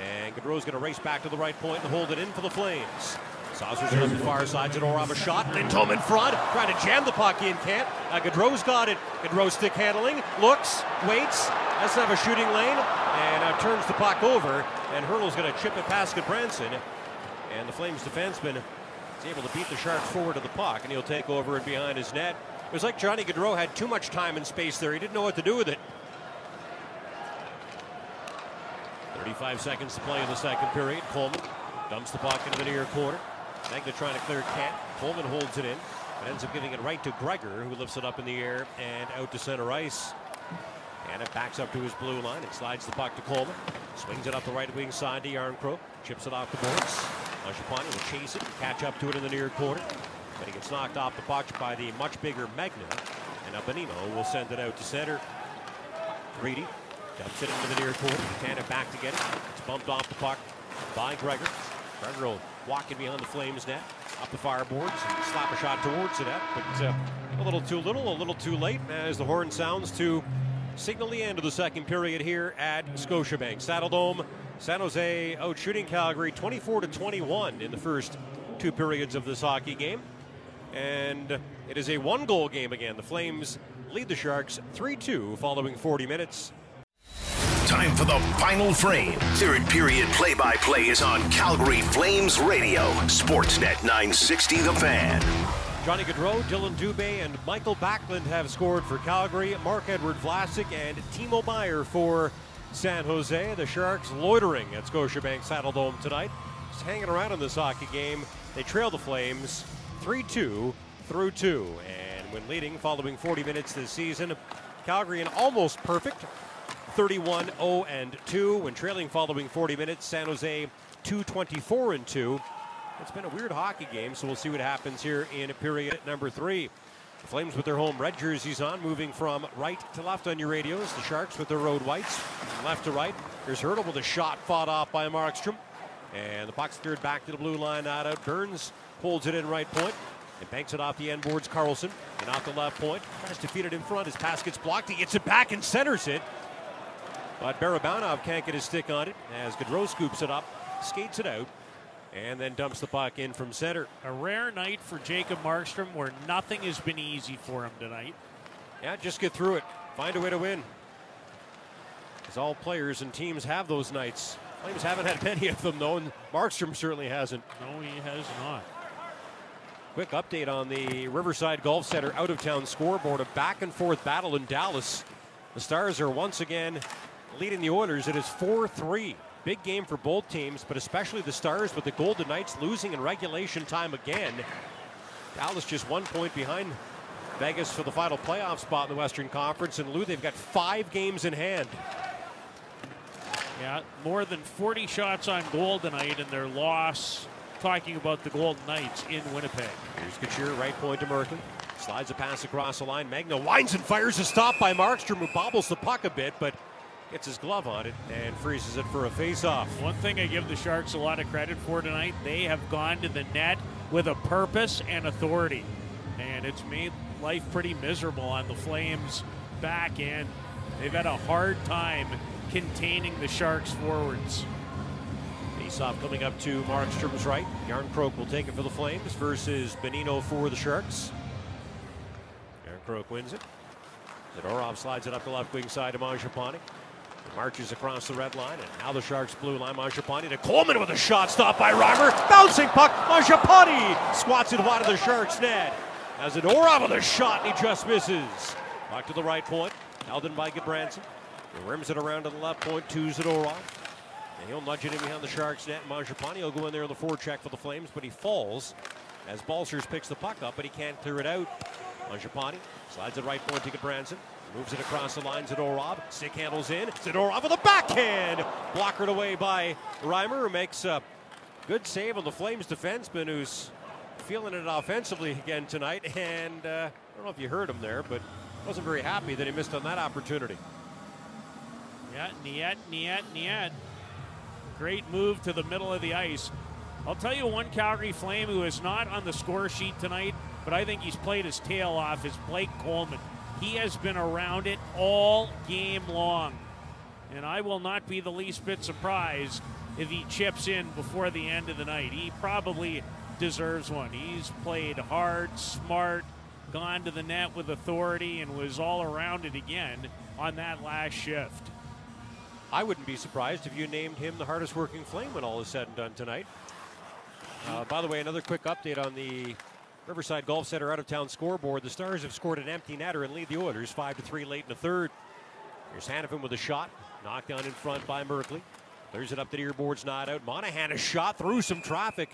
And Gaudreau's going to race back to the right point and hold it in for the Flames. Saucers up the far side. Zadorov a shot. Lindholm in front, trying to jam the puck in, can't. Gaudreau's got it. Gaudreau stick handling, looks, waits, doesn't have a shooting lane, and turns the puck over. And Hertl's going to chip it past Branson. And the Flames defenseman is able to beat the Sharks forward of the puck, and he'll take over and behind his net. It was like Johnny Gaudreau had too much time and space there. He didn't know what to do with it. 35 seconds to play in the second period. Coleman dumps the puck into the near corner. Magna trying to clear Cat. Coleman holds it in. It ends up giving it right to Gregor, who lifts it up in the air and out to center ice. And it backs up to his blue line. It slides the puck to Coleman. Swings it up the right wing side to Järnkrok. Chips it off the boards. Mangiapane will chase it and catch up to it in the near corner. But he gets knocked off the puck by the much bigger Magna. And Bonino will send it out to center. Reedy dumps it into the near corner. Tanev back to get it. It's bumped off the puck by Gregor. Gregor will walk in behind the Flames net. Up the fireboards and slap a shot towards the net. But a little too little, a little too late, as the horn sounds to signal the end of the second period here at Scotiabank Saddledome. San Jose out shooting Calgary 24-21 in the first two periods of this hockey game. And it is a one-goal game again. The Flames lead the Sharks 3-2 following 40 minutes. Time for the final frame. Third period play-by-play is on Calgary Flames Radio. Sportsnet 960 The Fan. Johnny Gaudreau, Dylan Dubé, and Michael Backlund have scored for Calgary. Marc-Édouard Vlasic and Timo Meier for San Jose. The Sharks loitering at Scotiabank Saddledome tonight. Just hanging around in this hockey game. They trail the Flames 3-2 through 2. And when leading following 40 minutes this season, Calgary an almost perfect 31-0-2. When trailing following 40 minutes, San Jose 2-24-2. It's been a weird hockey game, so we'll see what happens here in period number 3. The Flames with their home red jerseys on, moving from right to left on your radios. The Sharks with their road whites, left to right. Here's Hertl with a shot fought off by Markstrom. And the puck's cleared back to the blue line, not out. Burns holds it in right point and banks it off the end boards. Carlson and off the left point. Tries to feed it in front. His pass gets blocked. He gets it back and centers it. But Barabanov can't get his stick on it as Gaudreau scoops it up, skates it out, and then dumps the puck in from center. A rare night for Jacob Markstrom where nothing has been easy for him tonight. Yeah, just get through it. Find a way to win. As all players and teams have those nights. Flames haven't had many of them, though, and Markstrom certainly hasn't. No, he has not. Quick update on the Riverside Golf Center out-of-town scoreboard. A back-and-forth battle in Dallas. The Stars are once again leading the Oilers. It is 4-3. Big game for both teams, but especially the Stars with the Golden Knights losing in regulation time again. Dallas just 1 point behind Vegas for the final playoff spot in the Western Conference. And Lou, they've got 5 games in hand. Yeah, more than 40 shots on goal tonight in their loss. Talking about the Golden Knights in Winnipeg. Here's Couture, right point to Merkley. Slides a pass across the line. Magna winds and fires a stop by Markstrom, who bobbles the puck a bit, but gets his glove on it and freezes it for a face-off. One thing I give the Sharks a lot of credit for tonight, they have gone to the net with a purpose and authority. And it's made life pretty miserable on the Flames' back end. They've had a hard time containing the Sharks' forwards. Face-off coming up to Markstrom's right. Järnkrok will take it for the Flames versus Bonino for the Sharks. Järnkrok wins it. Zadorov slides it up the left wing side to Mangiapane. Marches across the red line, and now the Sharks' blue line. Mangiapane to Coleman with a shot stop by Reimer. Bouncing puck, Mangiapane squats it wide of the Sharks' net. Now Zadorov with a shot, and he just misses. Back to the right point, held in by Gudbranson. He rims it around to the left point to Zadorov. And he'll nudge it in behind the Sharks' net. Mangiapane will go in there on the forecheck for the Flames, but he falls as Balcers picks the puck up, but he can't clear it out. Mangiapane slides it right point to Gudbranson. Moves it across the line, Zadorov. Stick handles in. Zadorov with a backhand. Blockered away by Reimer, who makes a good save on the Flames defenseman, who's feeling it offensively again tonight. And I don't know if you heard him there, but wasn't very happy that he missed on that opportunity. Yeah, Niet. Great move to the middle of the ice. I'll tell you one Calgary Flame who is not on the score sheet tonight, but I think he's played his tail off, is Blake Coleman. He has been around it all game long. And I will not be the least bit surprised if he chips in before the end of the night. He probably deserves one. He's played hard, smart, gone to the net with authority, and was all around it again on that last shift. I wouldn't be surprised if you named him the hardest working Flame when all is said and done tonight. By the way, another quick update on the Riverside Golf Center out-of-town scoreboard. The Stars have scored an empty netter and lead the Oilers 5-3 late in the third. Here's Hanifin with a shot. Knocked down in front by Merkley. Clears it up to the earboards, not out. Monahan, a shot through some traffic.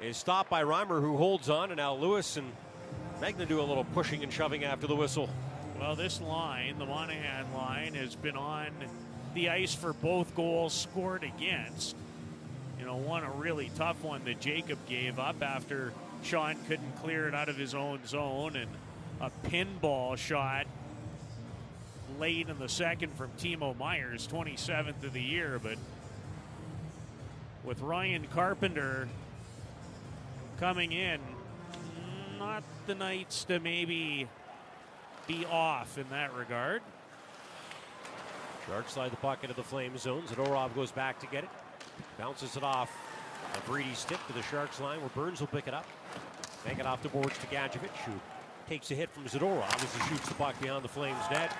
Is stopped by Reimer, who holds on, and now Lewis and Magna do a little pushing and shoving after the whistle. Well, this line, the Monahan line, has been on the ice for both goals scored against. You know, one a really tough one that Jacob gave up after Sean couldn't clear it out of his own zone, and a pinball shot late in the second from Timo Meier, 27th of the year. But with Ryan Carpenter coming in, not the Knights to maybe be off in that regard. Sharks slide the puck into the Flame zone. Zadorov goes back to get it. Bounces it off a Breedy stick to the Sharks line, where Burns will pick it up. Bank it off the boards to Gadjevich, who takes a hit from Zadorov as he shoots the puck beyond the Flames' net.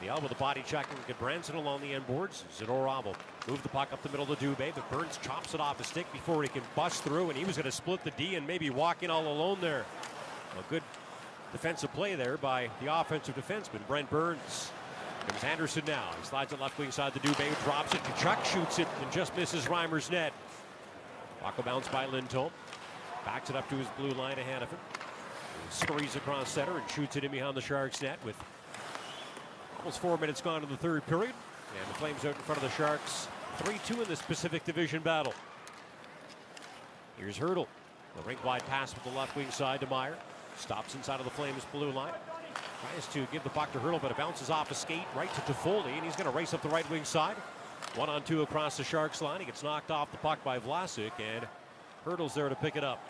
The elbow, the body checking Gudbranson along the end boards. Zadorov will move the puck up the middle to Dubé, but Burns chops it off his stick before he can bust through, and he was going to split the D and maybe walk in all alone there. A good defensive play there by the offensive defenseman, Brent Burns. Comes Andersson now. He slides it left wing side to Dubé, who drops it. Tkachuk shoots it and just misses Reimer's net. Puck bounce by Lindholm. Backs it up to his blue line to Hanifin. Scurries across center and shoots it in behind the Sharks' net with almost 4 minutes gone in the third period. And the Flames out in front of the Sharks. 3-2 in this Pacific Division battle. Here's Hertl. The rink-wide pass with the left wing side to Meier. Stops inside of the Flames' blue line. Tries to give the puck to Hertl, but it bounces off a skate right to Toffoli, and he's going to race up the right wing side. 1-on-2 across the Sharks' line. He gets knocked off the puck by Vlasic, and Hertl's there to pick it up.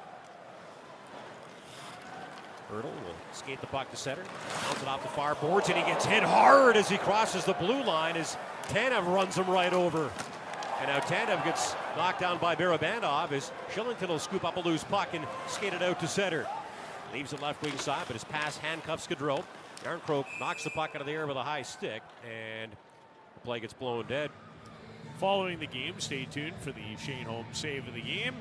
Hertl will skate the puck to center. Bounce it off the far boards, and he gets hit hard as he crosses the blue line as Tanev runs him right over. And now Tanev gets knocked down by Barabanov as Shillington will scoop up a loose puck and skate it out to center. Leaves it left wing side, but his pass handcuffs Gaudreau. Järnkrok knocks the puck out of the air with a high stick, and the play gets blown dead. Following the game, stay tuned for the Shane Holmes save of the game.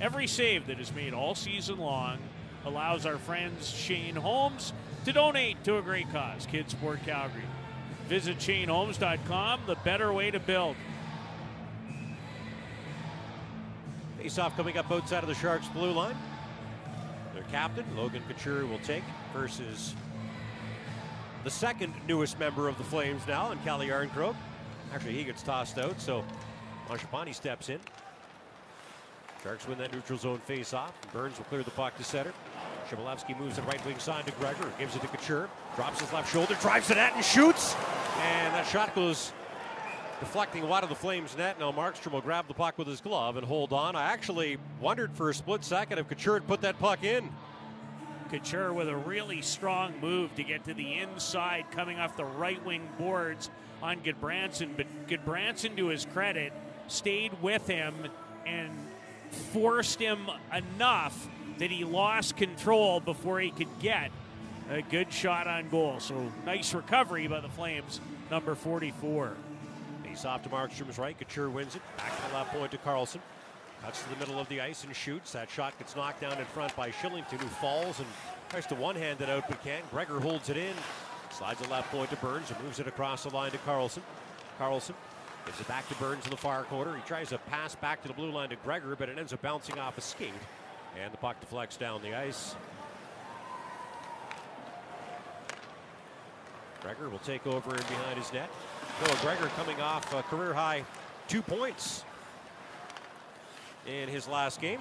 Every save that is made all season long allows our friends Shane Holmes to donate to a great cause, Kids Sport Calgary. Visit ShaneHolmes.com, the better way to build. Face-off coming up outside of the Sharks' blue line. Their captain, Logan Couture, will take versus the second newest member of the Flames now, and Kalle Järnkrok. Actually, he gets tossed out, so Mangiapane steps in. Sharks win that neutral zone faceoff. Burns will clear the puck to center. Chmelevski moves the right wing side to Gregor, gives it to Couture, drops his left shoulder, drives the net and shoots. And that shot goes deflecting wide of the Flames net. Now Markstrom will grab the puck with his glove and hold on. I actually wondered for a split second if Couture had put that puck in. Couture with a really strong move to get to the inside, coming off the right wing boards on Gudbranson, but Gudbranson, to his credit, stayed with him and forced him enough that he lost control before he could get a good shot on goal. So nice recovery by the Flames, number 44. He's off to Markstrom's right. Couture wins it. Back to the left point to Karlsson. Cuts to the middle of the ice and shoots. That shot gets knocked down in front by Shillington, who falls and tries to one-hand it out, but can't. Gregor holds it in. Slides the left point to Burns and moves it across the line to Karlsson. Karlsson gives it back to Burns in the far corner. He tries to pass back to the blue line to Gregor, but it ends up bouncing off a skate. And the puck deflects down the ice. Gregor will take over and behind his net. Noah Gregor coming off a career-high 2 points in his last game.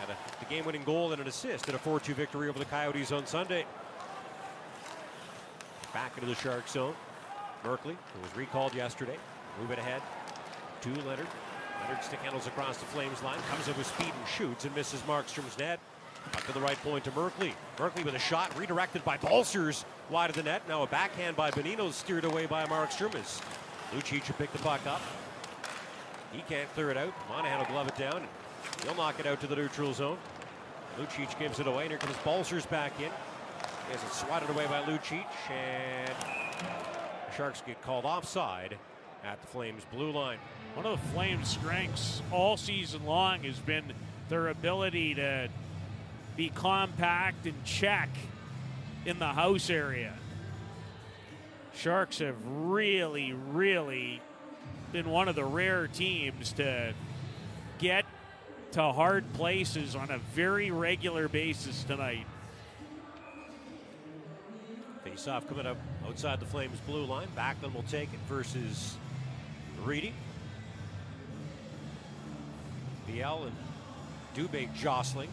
Had the game-winning goal and an assist in a 4-2 victory over the Coyotes on Sunday. Back into the Shark zone. Merkley, who was recalled yesterday, move it ahead to Leonard. Leonard stick handles across the Flames line, comes in with speed and shoots and misses Markstrom's net. Up to the right point to Merkley. Merkley with a shot redirected by Balcers wide of the net. Now a backhand by Bonino, steered away by Markstrom as Lucic should pick the puck up. He can't clear it out. Monahan will glove it down. And he'll knock it out to the neutral zone. Lucic gives it away, and here comes Balcers back in. He has it swatted away by Lucic, and the Sharks get called offside at the Flames' blue line. One of the Flames' strengths all season long has been their ability to be compact and check in the house area. Sharks have really, really been one of the rare teams to get to hard places on a very regular basis tonight. Faceoff coming up outside the Flames' blue line. Backlund will take it versus Reedy. Biel and Dubé jostling.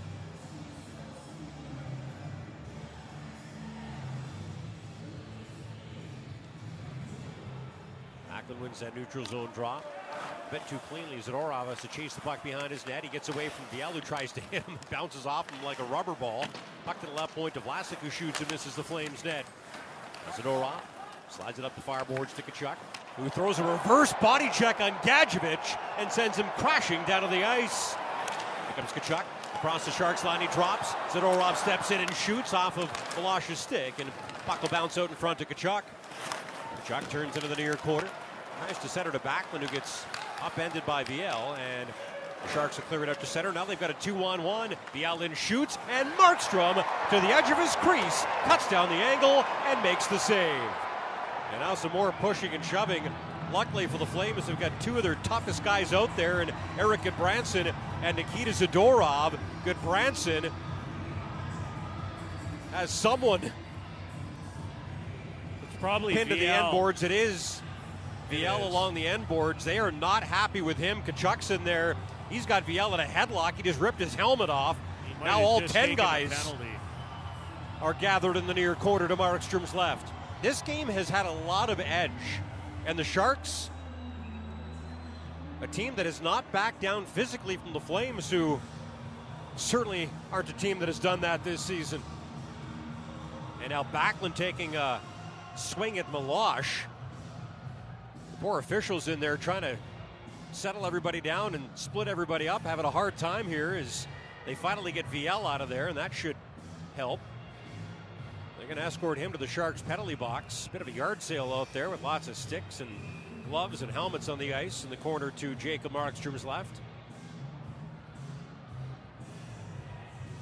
Backlund wins that neutral zone draw. A bit too cleanly as Zadorov has to chase the puck behind his net. He gets away from Biel, who tries to hit him. Bounces off him like a rubber ball. Puck to the left point to Vlasic, who shoots and misses the Flames' net. Zadorov slides it up the far boards to Tkachuk, who throws a reverse body check on Gadjevich and sends him crashing down to the ice. Here comes Tkachuk. Across the Sharks line, he drops. Zadorov steps in and shoots off of Meloche's stick, and puck will bounce out in front to Tkachuk. Tkachuk turns into the near quarter. Tries to center to Backlund, who gets upended by Biel, and the Sharks have cleared it up to center. Now they've got a 2-on-1. Biel in shoots, and Markstrom to the edge of his crease, cuts down the angle, and makes the save. And now some more pushing and shoving. Luckily for the Flames, they've got two of their toughest guys out there, and Eric Gudbranson and Nikita Zadorov. Gudbranson has someone. It's probably pinned to the end boards. It is. Viel along the end boards. They are not happy with him. Kachuk's in there. He's got Viel in a headlock. He just ripped his helmet off. Now all 10 guys are gathered in the near corner to Markstrom's left. This game has had a lot of edge. And the Sharks, a team that has not backed down physically from the Flames, who certainly aren't a team that has done that this season. And now Backlund taking a swing at Meloche. Poor officials in there trying to settle everybody down and split everybody up, having a hard time here as they finally get Viel out of there, and that should help. They're going to escort him to the Sharks' penalty box. Bit of a yard sale out there with lots of sticks and gloves and helmets on the ice in the corner to Jacob Markstrom's left.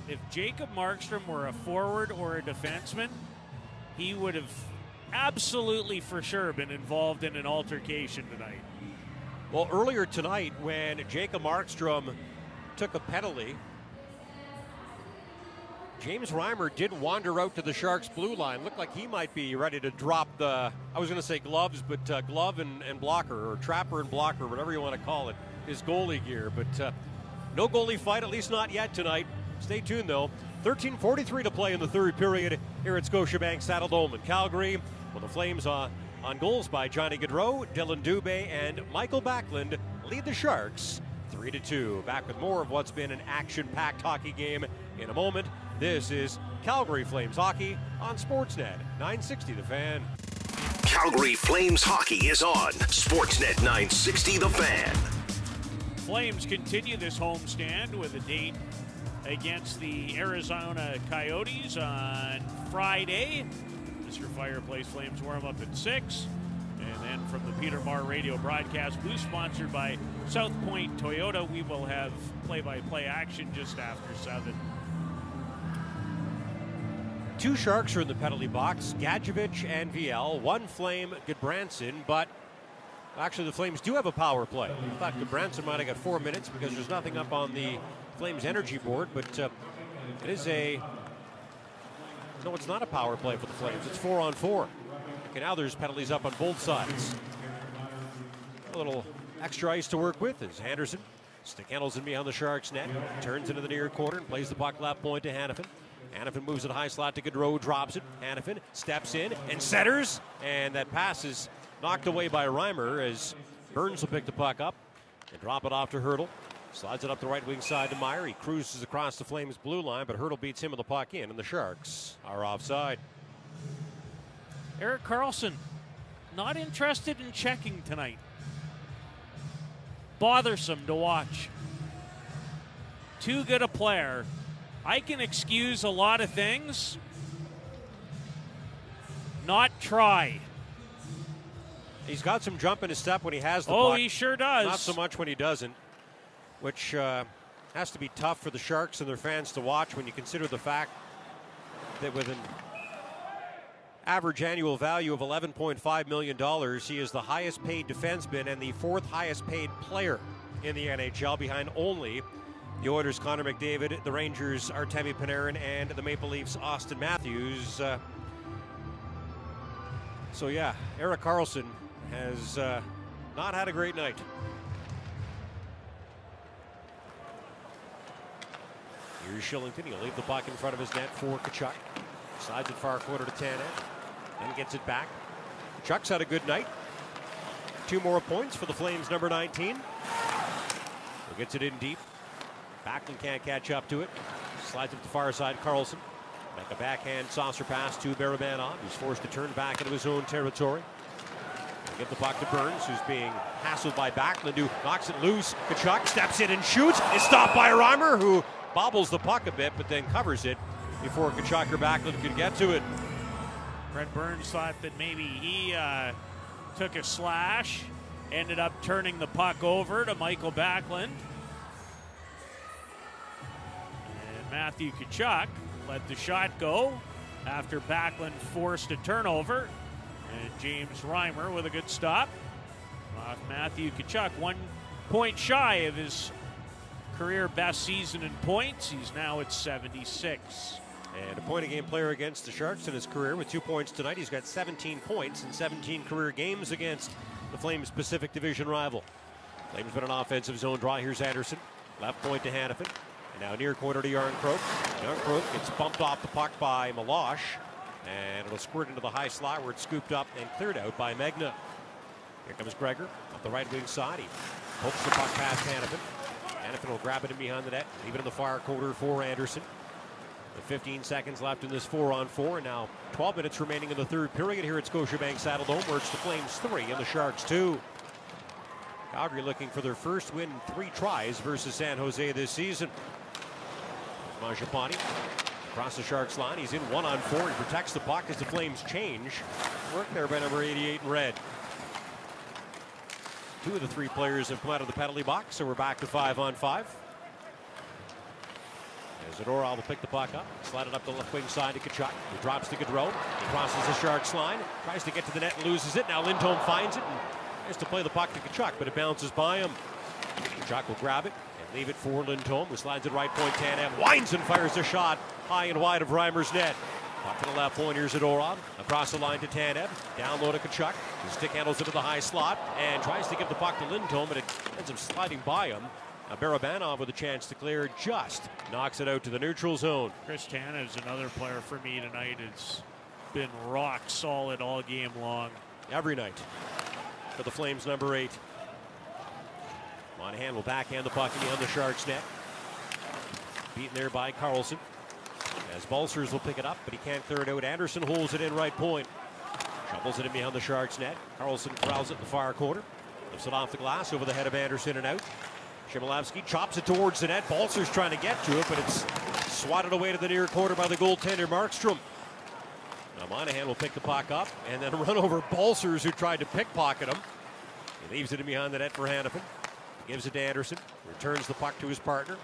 If Jacob Markstrom were a forward or a defenseman, he would have absolutely for sure been involved in an altercation tonight. Well, earlier tonight when Jacob Markstrom took a penalty, James Reimer did wander out to the Sharks' blue line. Looked like he might be ready to drop the, I was going to say gloves, but glove and blocker, or trapper and blocker, whatever you want to call it, is goalie gear. But no goalie fight, at least not yet tonight. Stay tuned, though. 13:43 to play in the third period here at Scotiabank Saddledome in Calgary. Well, the Flames on goals by Johnny Gaudreau, Dylan Dubé, and Michael Backlund lead the Sharks 3-2. Back with more of what's been an action-packed hockey game in a moment. This is Calgary Flames Hockey on Sportsnet 960 The Fan. Calgary Flames Hockey is on Sportsnet 960 The Fan. Flames continue this homestand with a date against the Arizona Coyotes on Friday. Your Fireplace Flames warm up at 6, and then from the Peter Maher radio broadcast booth sponsored by South Point Toyota, we will have play-by-play action just after 7. Two Sharks are in the penalty box, Gadjevich and VL. One Flame, Gudbranson, but actually the Flames do have a power play. I thought Gudbranson might have got 4 minutes because there's nothing up on the Flames energy board, but it is a... No, it's not a power play for the Flames. It's 4-on-4. Okay, now there's penalties up on both sides. A little extra ice to work with as Andersson stick handles in behind the Sharks' net, turns into the near corner and plays the puck left point to Hanifin. Hanifin moves it high slot to Gaudreau, drops it. Hanifin steps in and centers, and that pass is knocked away by Reimer as Burns will pick the puck up and drop it off to Hertl. Slides it up the right wing side to Meier. He cruises across the Flames' blue line, but Hertl beats him with the puck in, and the Sharks are offside. Erik Karlsson, not interested in checking tonight. Bothersome to watch. Too good a player. I can excuse a lot of things. Not try. He's got some jump in his step when he has the puck. Oh, he sure does. Not so much when he doesn't, which has to be tough for the Sharks and their fans to watch when you consider the fact that with an average annual value of $11.5 million, he is the highest paid defenseman and the fourth highest paid player in the NHL, behind only the Oilers' Connor McDavid, the Rangers' Artemi Panarin, and the Maple Leafs' Austin Matthews. So yeah, Erik Karlsson has not had a great night. Here's Shillington. He'll leave the puck in front of his net for Tkachuk. Slides it far quarter to Tanev. Then gets it back. Tkachuk's had a good night. Two more points for the Flames, number 19. He gets it in deep. Backlund can't catch up to it. Slides it to the far side, Karlsson. Back a backhand saucer pass to Barabanov, who's forced to turn back into his own territory. They get the puck to Burns, who's being hassled by Backlund, who knocks it loose. Tkachuk steps in and shoots. It's stopped by Reimer, who bobbles the puck a bit, but then covers it before Tkachuk or Backlund could get to it. Brent Burns thought that maybe he took a slash, ended up turning the puck over to Michael Backlund. And Matthew Tkachuk let the shot go after Backlund forced a turnover. And James Reimer with a good stop. Off Matthew Tkachuk, 1 point shy of his career best season in points. He's now at 76. And a point a game player against the Sharks in his career with 2 points tonight. He's got 17 points in 17 career games against the Flames' Pacific Division rival. Flames been an offensive zone draw. Here's Andersson. Left point to Hanifin. And now near corner to Järnkrok. Järnkrok gets bumped off the puck by Meloche, and it'll squirt into the high slot where it's scooped up and cleared out by Megna. Here comes Gregor up the right wing side. He hopes the puck past Hanifin. Hanifin will grab it in behind the net, leave it in the far corner for Andersson. With 15 seconds left in this 4-on-4, and now 12 minutes remaining in the third period here at Scotiabank Saddledome, where it's the Flames 3 and the Sharks 2. Calgary looking for their first win in 3 tries versus San Jose this season. Mangiapane across the Sharks line. He's in 1-on-4. He protects the puck as the Flames change. Work there by number 88 in red. Two of the 3 players have come out of the penalty box, so we're back to 5-on-5. As Zadorov will pick the puck up, slide it up the left wing side to Tkachuk. He drops to Gaudreau. He crosses the Sharks line, tries to get to the net and loses it. Now Lindholm finds it and has to play the puck to Tkachuk, but it bounces by him. Tkachuk will grab it and Leave it for Lindholm, who slides it right point. Tanev winds and fires a shot high and wide of Reimer's net. Up to the left point, here's Zadorov. Across the line to Tanev. Down low to Tkachuk. His stick handles into the high slot and tries to give the puck to Lindholm, but it ends up sliding by him. Now Barabanov with a chance to clear, just knocks it out to the neutral zone. Chris Tanev is another player for me tonight. It's been rock solid all game long. Every night for the Flames, number 8. Monahan will backhand the puck in the Sharks' net. Beaten there by Karlsson. As Balcers will pick it up, but he can't clear it out. Andersson holds it in right point. Shovels it in behind the Sharks' net. Karlsson corrals it in the far corner. Lifts it off the glass over the head of Andersson and out. Chmelevski chops it towards the net. Balcers trying to get to it, but it's swatted away to the near corner by the goaltender Markstrom. Now Monahan will pick the puck up and then run over Balcers, who tried to pickpocket him. He leaves it in behind the net for Hanifin. Gives it to Andersson. Returns the puck to his partner.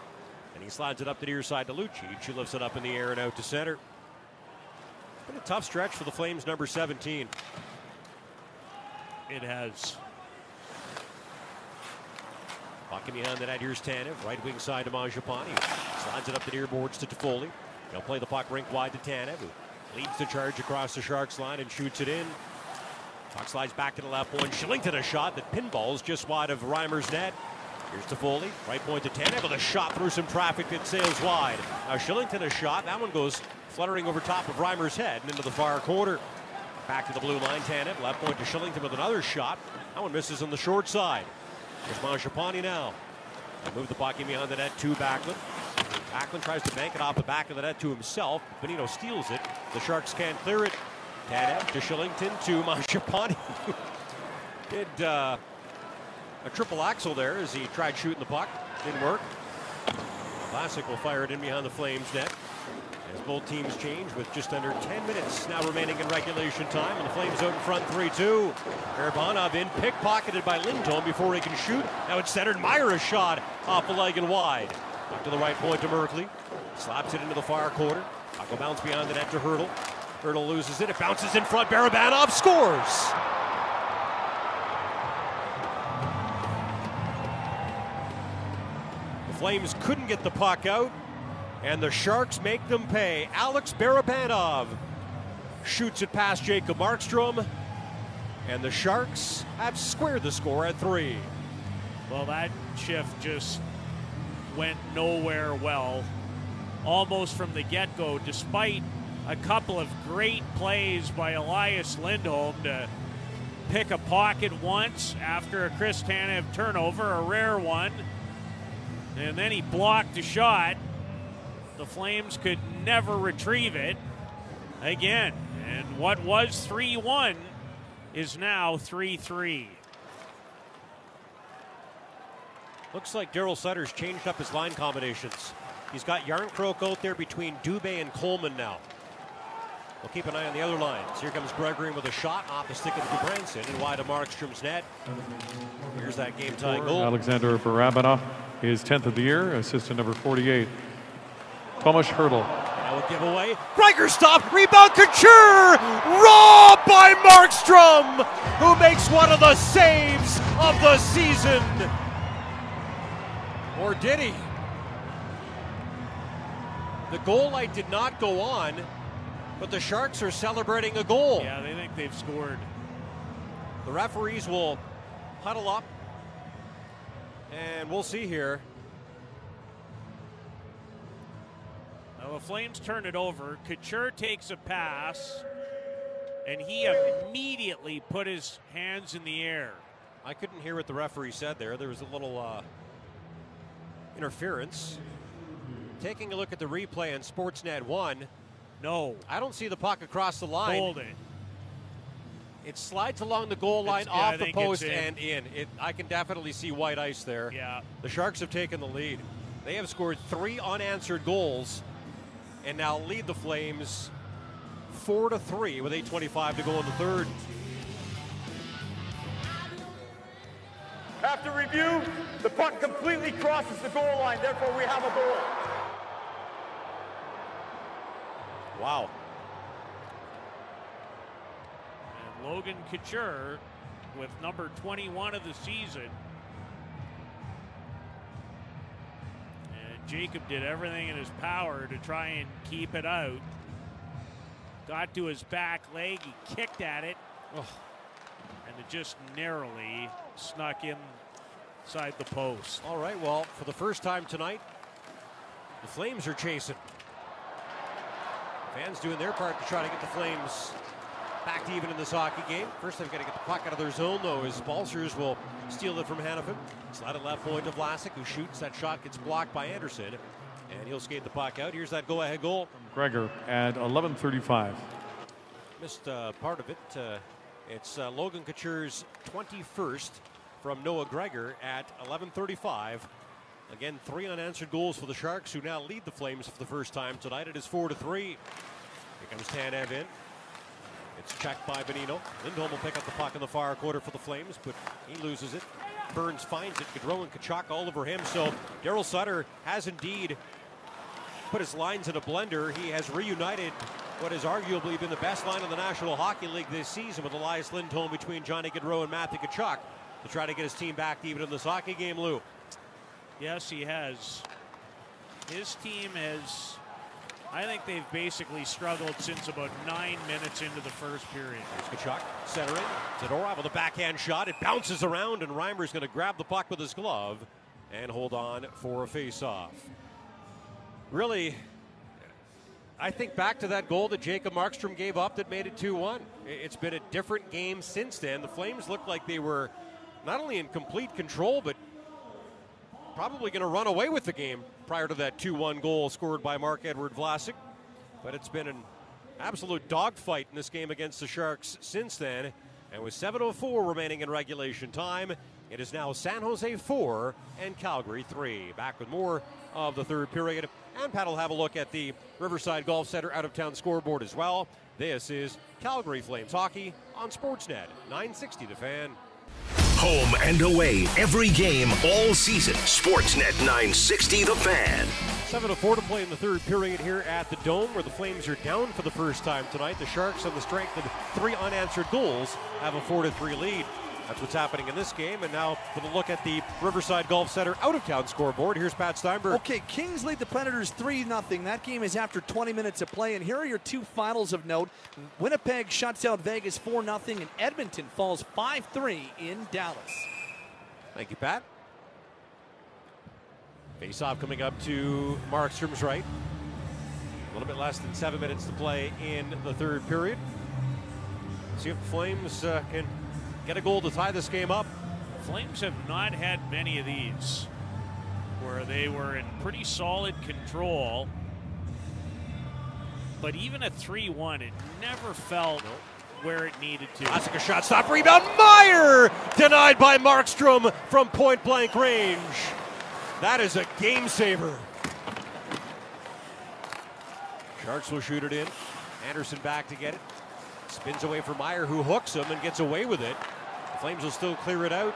And he slides it up the near side to Lucic, who lifts it up in the air and out to center. Been a tough stretch for the Flames, number 17. It has. Puck in behind the net. Here's Tanev. Right wing side to Mangiapane. Slides it up the near boards to Toffoli. They'll play the puck rink wide to Tanev, who leads the charge across the Sharks line and shoots it in. Puck slides back to the left point. Shillington a shot that pinballs just wide of Reimer's net. Here's Toffoli. Right point to Tanev with a shot through some traffic that sails wide. Now Shillington a shot. That one goes fluttering over top of Reimer's head and into the far corner. Back to the blue line. Tanev. Left point to Shillington with another shot. That one misses on the short side. There's Mangiapane now. They move the puck in behind the net to Backlund. Backlund tries to bank it off the back of the net to himself. Bonino steals it. The Sharks can't clear it. Tanev to Shillington to Mangiapane. Did a triple axel there as he tried shooting the puck. Didn't work. Vlasic will fire it in behind the Flames net. As both teams change with just under 10 minutes now remaining in regulation time. And the Flames out in front 3-2. Barabanov in, pickpocketed by Lindholm before he can shoot. Now it's centered. Meyer a shot off the leg and wide. Up to the right point to Merkley. Slaps it into the far corner. Puck will bounce behind the net to Hertl. Hertl loses it. It bounces in front. Barabanov scores. The Flames couldn't get the puck out, and the Sharks make them pay. Alex Barabanov shoots it past Jacob Markstrom, and the Sharks have squared the score at 3. Well, that shift just went nowhere well, almost from the get-go, despite a couple of great plays by Elias Lindholm to pick a pocket once after a Chris Tanev turnover, a rare one, and then he blocked a shot. The Flames could never retrieve it again, and what was 3-1 is now 3-3. Looks like Darryl Sutter's changed up his line combinations. He's got Järnkrok out there between Dubé and Coleman now. We'll keep an eye on the other lines. Here comes Gregory with a shot off the stick of Gudbranson and wide of Markstrom's net. Here's that game-tying goal. Alexander Barabanov, his 10th of the year, assistant number 48. Tomas Hertl. Now a giveaway. Gregor stopped. Rebound Couture. Raw by Markstrom, who makes one of the saves of the season. Or did he? The goal light did not go on, but the Sharks are celebrating a goal. Yeah, they think they've scored. The referees will huddle up, and we'll see here. Now the Flames turn it over. Couture takes a pass, and he immediately put his hands in the air. I couldn't hear what the referee said there. There was a little interference. Taking a look at the replay on Sportsnet 1. No. I don't see the puck across the line. Hold it. It slides along the goal line, off the post and in. I can definitely see white ice there. Yeah. The Sharks have taken the lead. They have scored 3 unanswered goals and now lead the Flames 4-3 with 8:25 to go in the third. After review, the puck completely crosses the goal line, therefore we have a goal. Wow. And Logan Couture with number 21 of the season Jacob did everything in his power to try and keep it out. Got to his back leg, he kicked at it. Oh. And it just narrowly snuck inside the post. All right, well, for the first time tonight, the Flames are chasing. Fans doing their part to try to get the Flames back to even in this hockey game. First, they've got to get the puck out of their zone, though, as Balcers will steal it from Hanifin. Slide it left point to Vlasic, who shoots. That shot gets blocked by Andersson, and he'll skate the puck out. Here's that go-ahead goal. Gregor at 11:35. Missed part of it. It's Logan Couture's 21st from Noah Gregor at 11:35. Again, 3 unanswered goals for the Sharks, who now lead the Flames for the first time tonight. It is 4-3. Here comes Tanev in. It's checked by Bonino. Lindholm will pick up the puck in the far quarter for the Flames, but he loses it. Burns finds it. Gaudreau and Tkachuk all over him. So Darryl Sutter has indeed put his lines in a blender. He has reunited what has arguably been the best line in the National Hockey League this season, with Elias Lindholm between Johnny Gaudreau and Matthew Tkachuk, to try to get his team back even in this hockey game, Lou. Yes, he has. His team has, I think they've basically struggled since about 9 minutes into the first period. There's Tkachuk, centering. Zadorov with a backhand shot. It bounces around, and Reimer's going to grab the puck with his glove and hold on for a faceoff. Really, I think back to that goal that Jacob Markstrom gave up that made it 2-1. It's been a different game since then. The Flames looked like they were not only in complete control, but probably going to run away with the game prior to that 2-1 goal scored by Marc-Édouard Vlasic. But it's been an absolute dogfight in this game against the Sharks since then. And with 7:04 remaining in regulation time, it is now San Jose 4 and Calgary 3. Back with more of the third period. And Pat will have a look at the Riverside Golf Center out-of-town scoreboard as well. This is Calgary Flames Hockey on Sportsnet 960 The Fan. Home and away, every game, all season. Sportsnet 960, The Fan. 7:04 to play in the third period here at the Dome, where the Flames are down for the first time tonight. The Sharks, on the strength of 3 unanswered goals, have a 4-3 lead. That's what's happening in this game. And now for the look at the Riverside Golf Center out-of-town scoreboard. Here's Pat Steinberg. Okay, Kings lead the Predators 3-0. That game is after 20 minutes of play. And here are your two finals of note. Winnipeg shuts out Vegas 4-0. And Edmonton falls 5-3 in Dallas. Thank you, Pat. Face-off coming up to Markstrom's right. A little bit less than 7 minutes to play in the third period. See if the Flames can get a goal to tie this game up. Flames have not had many of these where they were in pretty solid control, but even at 3-1, it never felt where it needed to. That's a shot, stop, rebound, Meier! Denied by Markstrom from point-blank range. That is a game saver. Sharks will shoot it in. Andersson back to get it. Spins away from Meier, who hooks him and gets away with it. Flames will still clear it out.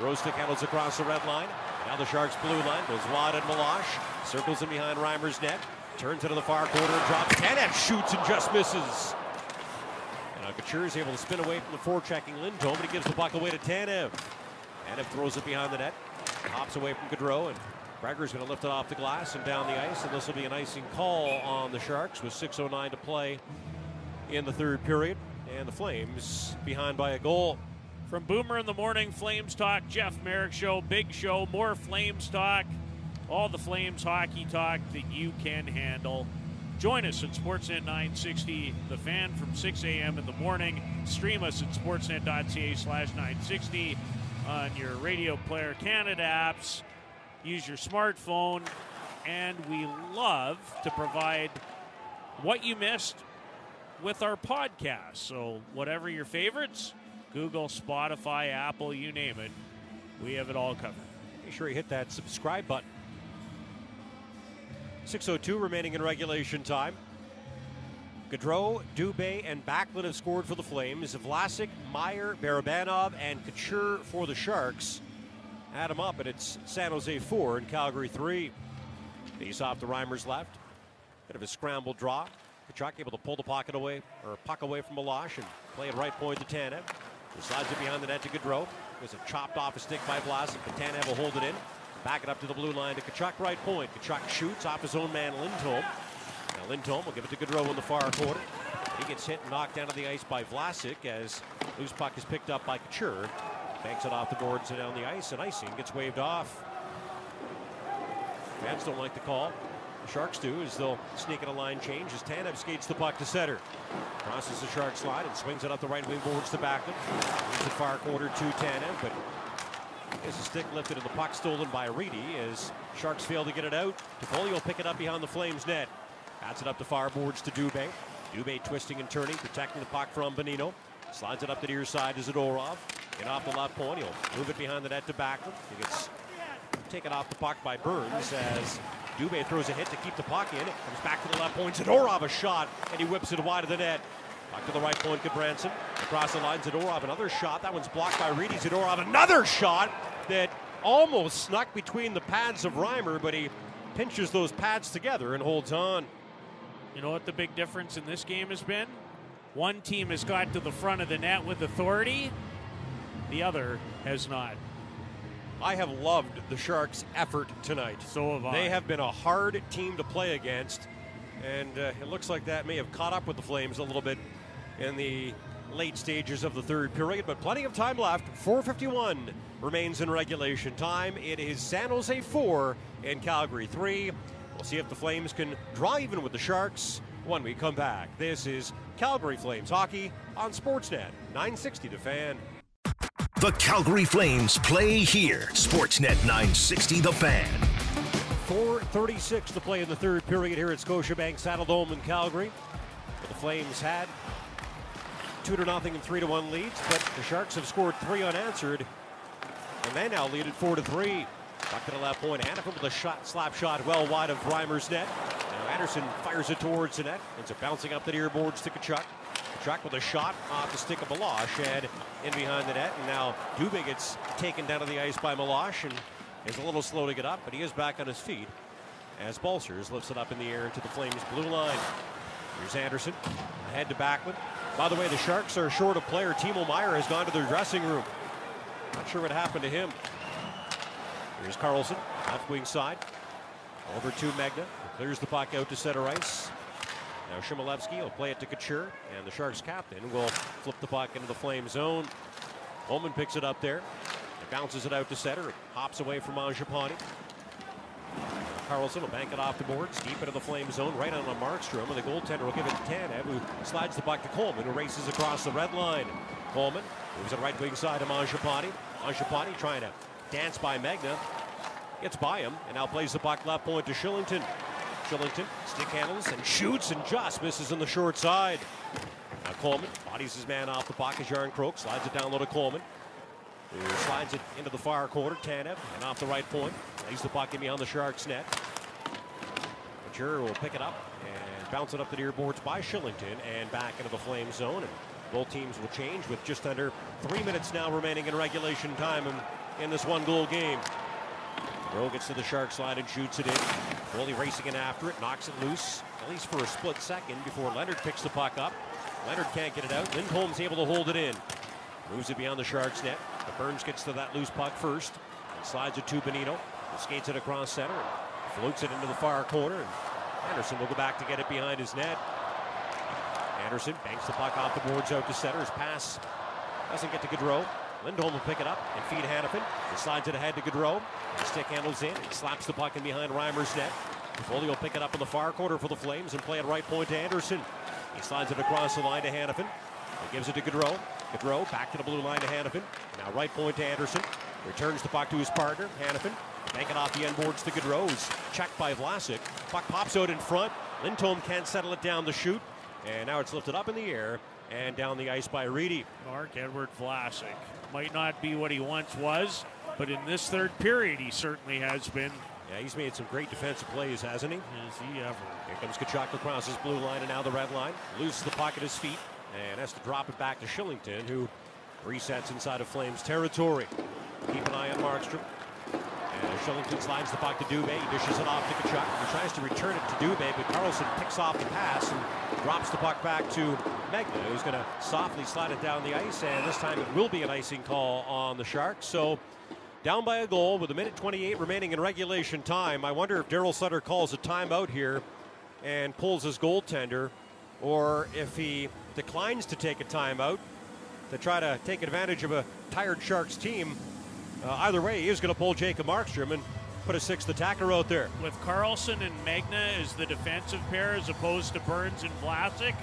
Rostic handles across the red line. Now the Sharks' blue line goes wide, and Meloche circles in behind Reimer's net, turns into the far corner, drops. Tanev shoots and just misses. And Couture is able to spin away from the forechecking Lindholm, but he gives the puck away to Tanev. Tanev throws it behind the net, hops away from Gaudreau, and Gregor's going to lift it off the glass and down the ice. And this will be an icing call on the Sharks with 6:09 to play in the third period, and the Flames behind by a goal. From Boomer in the Morning, Flames Talk, Jeff Merrick Show, Big Show, more Flames Talk, all the Flames hockey talk that you can handle. Join us at Sportsnet 960, The Fan, from 6 a.m. in the morning. Stream us at sportsnet.ca/960 on your Radio Player Canada apps. Use your smartphone, and we love to provide what you missed with our podcast. So whatever your favorites, Google, Spotify, Apple, you name it, we have it all covered. Make sure you hit that subscribe button. 6:02 remaining in regulation time. Gaudreau, Dubé, and Backlund have scored for the Flames. Vlasic, Meier, Barabanov, and Couture for the Sharks. Add them up, and it's San Jose 4 and Calgary 3. Face off to Reimer's left. Bit of a scramble draw. Tkachuk able to pull the puck away from Meloche and play it right point to Tanev. He slides it behind the net to Gaudreau. There's a chopped off a stick by Vlasic, but Tanev will hold it in. Back it up to the blue line to Tkachuk, right point. Tkachuk shoots off his own man, Lindholm. Now Lindholm will give it to Gaudreau in the far corner. He gets hit and knocked down to the ice by Vlasic as loose puck is picked up by Couture. Banks it off the boards and down the ice, and icing gets waved off. Fans don't like the call. The Sharks do, as they'll sneak in a line change as Tanev skates the puck to center. Crosses the Sharks line and swings it up the right wing boards to Backlund. Leaves the far corner to Tanev, but there's a stick lifted and the puck stolen by Reedy as Sharks fail to get it out. Toffoli will pick it up behind the Flames net. Pats it up the far boards to Dubé. Dubé twisting and turning, protecting the puck from Bonino. Slides it up the near side to Zadorov. And off the left point, he'll move it behind the net to Backlund. He gets taken off the puck by Burns as Dubé throws a hit to keep the puck in. It comes back to the left point. Zadorov a shot, and he whips it wide of the net. Puck to the right point to Branson. Across the line, Zadorov another shot. That one's blocked by Reedy. Zadorov another shot that almost snuck between the pads of Reimer, but he pinches those pads together and holds on. You know what the big difference in this game has been? One team has got to the front of the net with authority. The other has not. I have loved the Sharks' effort tonight. So have I. They have been a hard team to play against, and it looks like that may have caught up with the Flames a little bit in the late stages of the third period, but plenty of time left. 4:51 remains in regulation time. It is San Jose 4 and Calgary 3. We'll see if the Flames can draw even with the Sharks when we come back. This is Calgary Flames Hockey on Sportsnet 960 The Fan. The Calgary Flames play here. Sportsnet 960, The Fan. 4:36 to play in the third period here at Scotiabank Saddledome in Calgary. The Flames had 2-0 and 3-1 leads, but the Sharks have scored three unanswered, and they now lead at 4-3. Back to the left point, Hanifin with a slap shot well wide of Reimer's net. Now Andersson fires it towards the net. Ends up bouncing up the near boards to Tkachuk. Tkachuk with a shot off the stick of Meloche and in behind the net, and now Dubé gets taken down to the ice by Meloche and is a little slow to get up, but he is back on his feet as Balcers lifts it up in the air to the Flames blue line. Here's Andersson ahead to Backlund. By the way, the Sharks are short a player. Timo Meier has gone to their dressing room. Not sure what happened to him. Here's Karlsson, left wing side, over to Megna, clears the puck out to center ice. Now Chmelevski will play it to Couture, and the Sharks captain will flip the puck into the Flame zone. Coleman picks it up there. It bounces it out to center. It hops away from Mangiapane. Karlsson will bank it off the boards, deep into the Flame zone, right on to Markstrom, and the goaltender will give it to Tanev, who slides the puck to Coleman, who races across the red line. Coleman moves it right wing side to Mangiapane. Mangiapane trying to dance by Megna. Gets by him, and now plays the puck left point to Shillington. Shillington stick handles and shoots and just misses on the short side. Now Coleman bodies his man off the puck as Järnkrok slides it down low to Coleman, who slides it into the far corner. Tanev and off the right point. Lays the puck in behind the Sharks net. Couture will pick it up and bounce it up the near boards by Shillington and back into the Flame zone. And both teams will change with just under 3 minutes now remaining in regulation time and in this one-goal game. Gaudreau gets to the Sharks line and shoots it in. Goalie racing in after it, knocks it loose, at least for a split second, before Leonard picks the puck up. Leonard can't get it out. Lindholm's able to hold it in. Moves it beyond the Sharks net. But Burns gets to that loose puck first, and slides it to Bonino. He skates it across center, and floats it into the far corner. And Andersson will go back to get it behind his net. Andersson banks the puck off the boards out to center. His pass doesn't get to Gaudreau. Lindholm will pick it up and feed Hanifin. He slides it ahead to Gaudreau. The stick handles in and slaps the puck in behind Reimer's net. Foley will pick it up in the far corner for the Flames and play at right point to Andersson. He slides it across the line to Hanifin. He gives it to Gaudreau. Gaudreau back to the blue line to Hanifin. Now right point to Andersson. Returns the puck to his partner, Hanifin. Banking off the end boards to Gaudreau, who's checked by Vlasic. Puck pops out in front. Lindholm can't settle it down the chute. And now it's lifted up in the air and down the ice by Reedy. Marc-Édouard Vlasic might not be what he once was, but in this third period, he certainly has been. Yeah, he's made some great defensive plays, hasn't he? Is he ever. Here comes Tkachuk across his blue line and now the red line. Loses the puck at his feet and has to drop it back to Shillington, who resets inside of Flames territory. Keep an eye on Markstrom. And Shillington slides the puck to Dubé. He dishes it off to Tkachuk. He tries to return it to Dubé, but Karlsson picks off the pass and drops the puck back to Megna, who's going to softly slide it down the ice, and this time it will be an icing call on the Sharks. So down by a goal with a minute 28 remaining in regulation time. I wonder if Darryl Sutter calls a timeout here and pulls his goaltender, or if he declines to take a timeout to try to take advantage of a tired Sharks team. Either way, he is going to pull Jacob Markstrom and put a sixth attacker out there. With Karlsson and Magna as the defensive pair as opposed to Burns and Vlasic,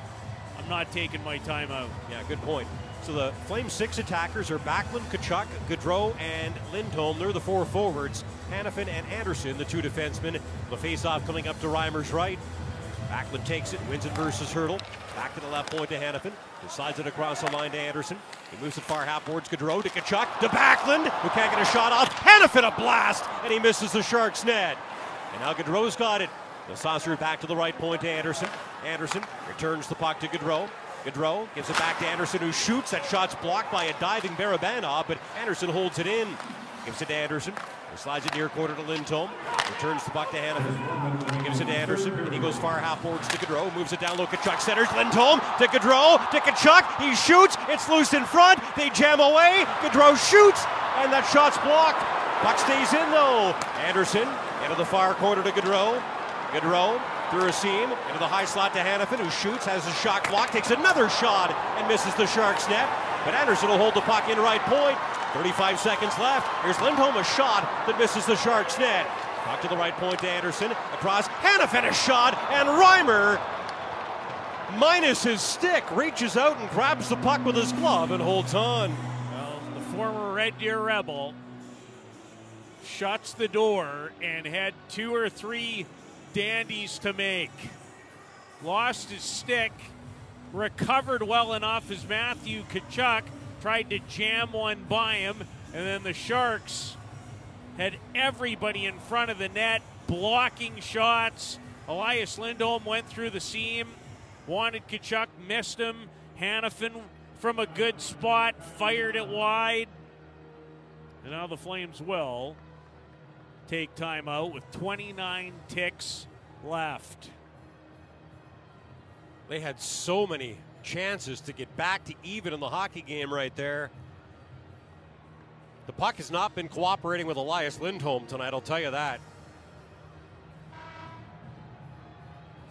I'm not taking my time out. Yeah, good point. So the Flames' six attackers are Backlund, Tkachuk, Gaudreau, and Lindholm. They're the four forwards. Hanifin and Andersson, the two defensemen. The face-off coming up to Reimer's right. Backlund takes it, wins it versus Hertl. Back to the left point to Hanifin. Decides it across the line to Andersson. He moves it far half towards Gaudreau, to Tkachuk, to Backlund, who can't get a shot off. Hanifin a blast, and he misses the Sharks' net. And now Gaudreau's got it. The saucer back to the right point to Andersson. Andersson returns the puck to Gaudreau. Gaudreau gives it back to Andersson, who shoots. That shot's blocked by a diving Barabanov, but Andersson holds it in. Gives it to Andersson. He slides it near quarter to Lindholm. Returns the puck to Hanifin. Gives it to Andersson, and he goes far half forwards to Gaudreau. Moves it down low. Tkachuk centers. Lindholm to Gaudreau. To Tkachuk. He shoots. It's loose in front. They jam away. Gaudreau shoots, and that shot's blocked. Puck stays in, though. Andersson into the far corner to Gaudreau. Gaudreau through a seam, into the high slot to Hanifin, who shoots, has his shot blocked, takes another shot, and misses the Sharks' net. But Andersson will hold the puck in right point. 35 seconds left. Here's Lindholm, a shot that misses the Sharks' net. Puck to the right point to Andersson, across. Hanifin, a shot, and Reimer, minus his stick, reaches out and grabs the puck with his glove and holds on. Well, the former Red Deer Rebel shuts the door and had two or three dandies to make. Lost his stick, recovered well enough as Matthew Tkachuk tried to jam one by him, and then the Sharks had everybody in front of the net blocking shots. Elias Lindholm went through the seam, wanted Tkachuk, missed him. Hanifin from a good spot fired it wide, and now the Flames will take time out with 29 ticks left. They had so many chances to get back to even in the hockey game right there. The puck has not been cooperating with Elias Lindholm tonight, I'll tell you that.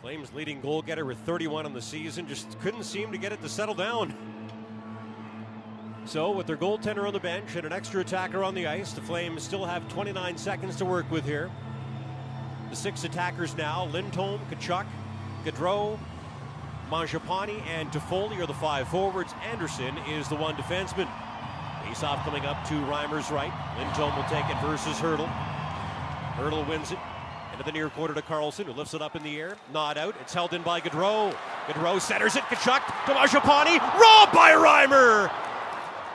Flames leading goal getter with 31 on the season, just couldn't seem to get it to settle down. So with their goaltender on the bench and an extra attacker on the ice, the Flames still have 29 seconds to work with here. The six attackers now, Lindholm, Tkachuk, Gaudreau, Mangiapane, and Toffoli are the five forwards. Andersson is the one defenseman. Faceoff coming up to Reimer's right. Lindholm will take it versus Hertl. Hertl wins it. Into the near quarter to Karlsson, who lifts it up in the air. Not out. It's held in by Gaudreau. Gaudreau centers it. Tkachuk to Mangiapane. Robbed by Reimer!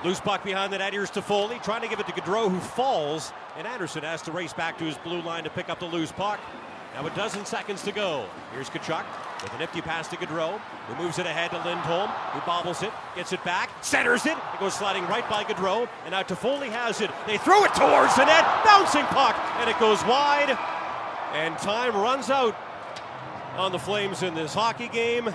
Loose puck behind the net. Here's Toffoli trying to give it to Gaudreau, who falls, and Andersson has to race back to his blue line to pick up the loose puck. Now a dozen seconds to go. Here's Tkachuk with a nifty pass to Gaudreau, who moves it ahead to Lindholm, who bobbles it, gets it back, centers it. It goes sliding right by Gaudreau, and now Toffoli has it. They throw it towards the net, bouncing puck, and it goes wide. And time runs out on the Flames in this hockey game.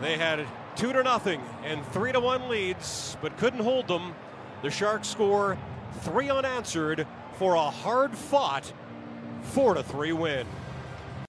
They had it 2-0 and 3-1 leads, but couldn't hold them. The Sharks score 3 unanswered for a hard-fought 4-3 win.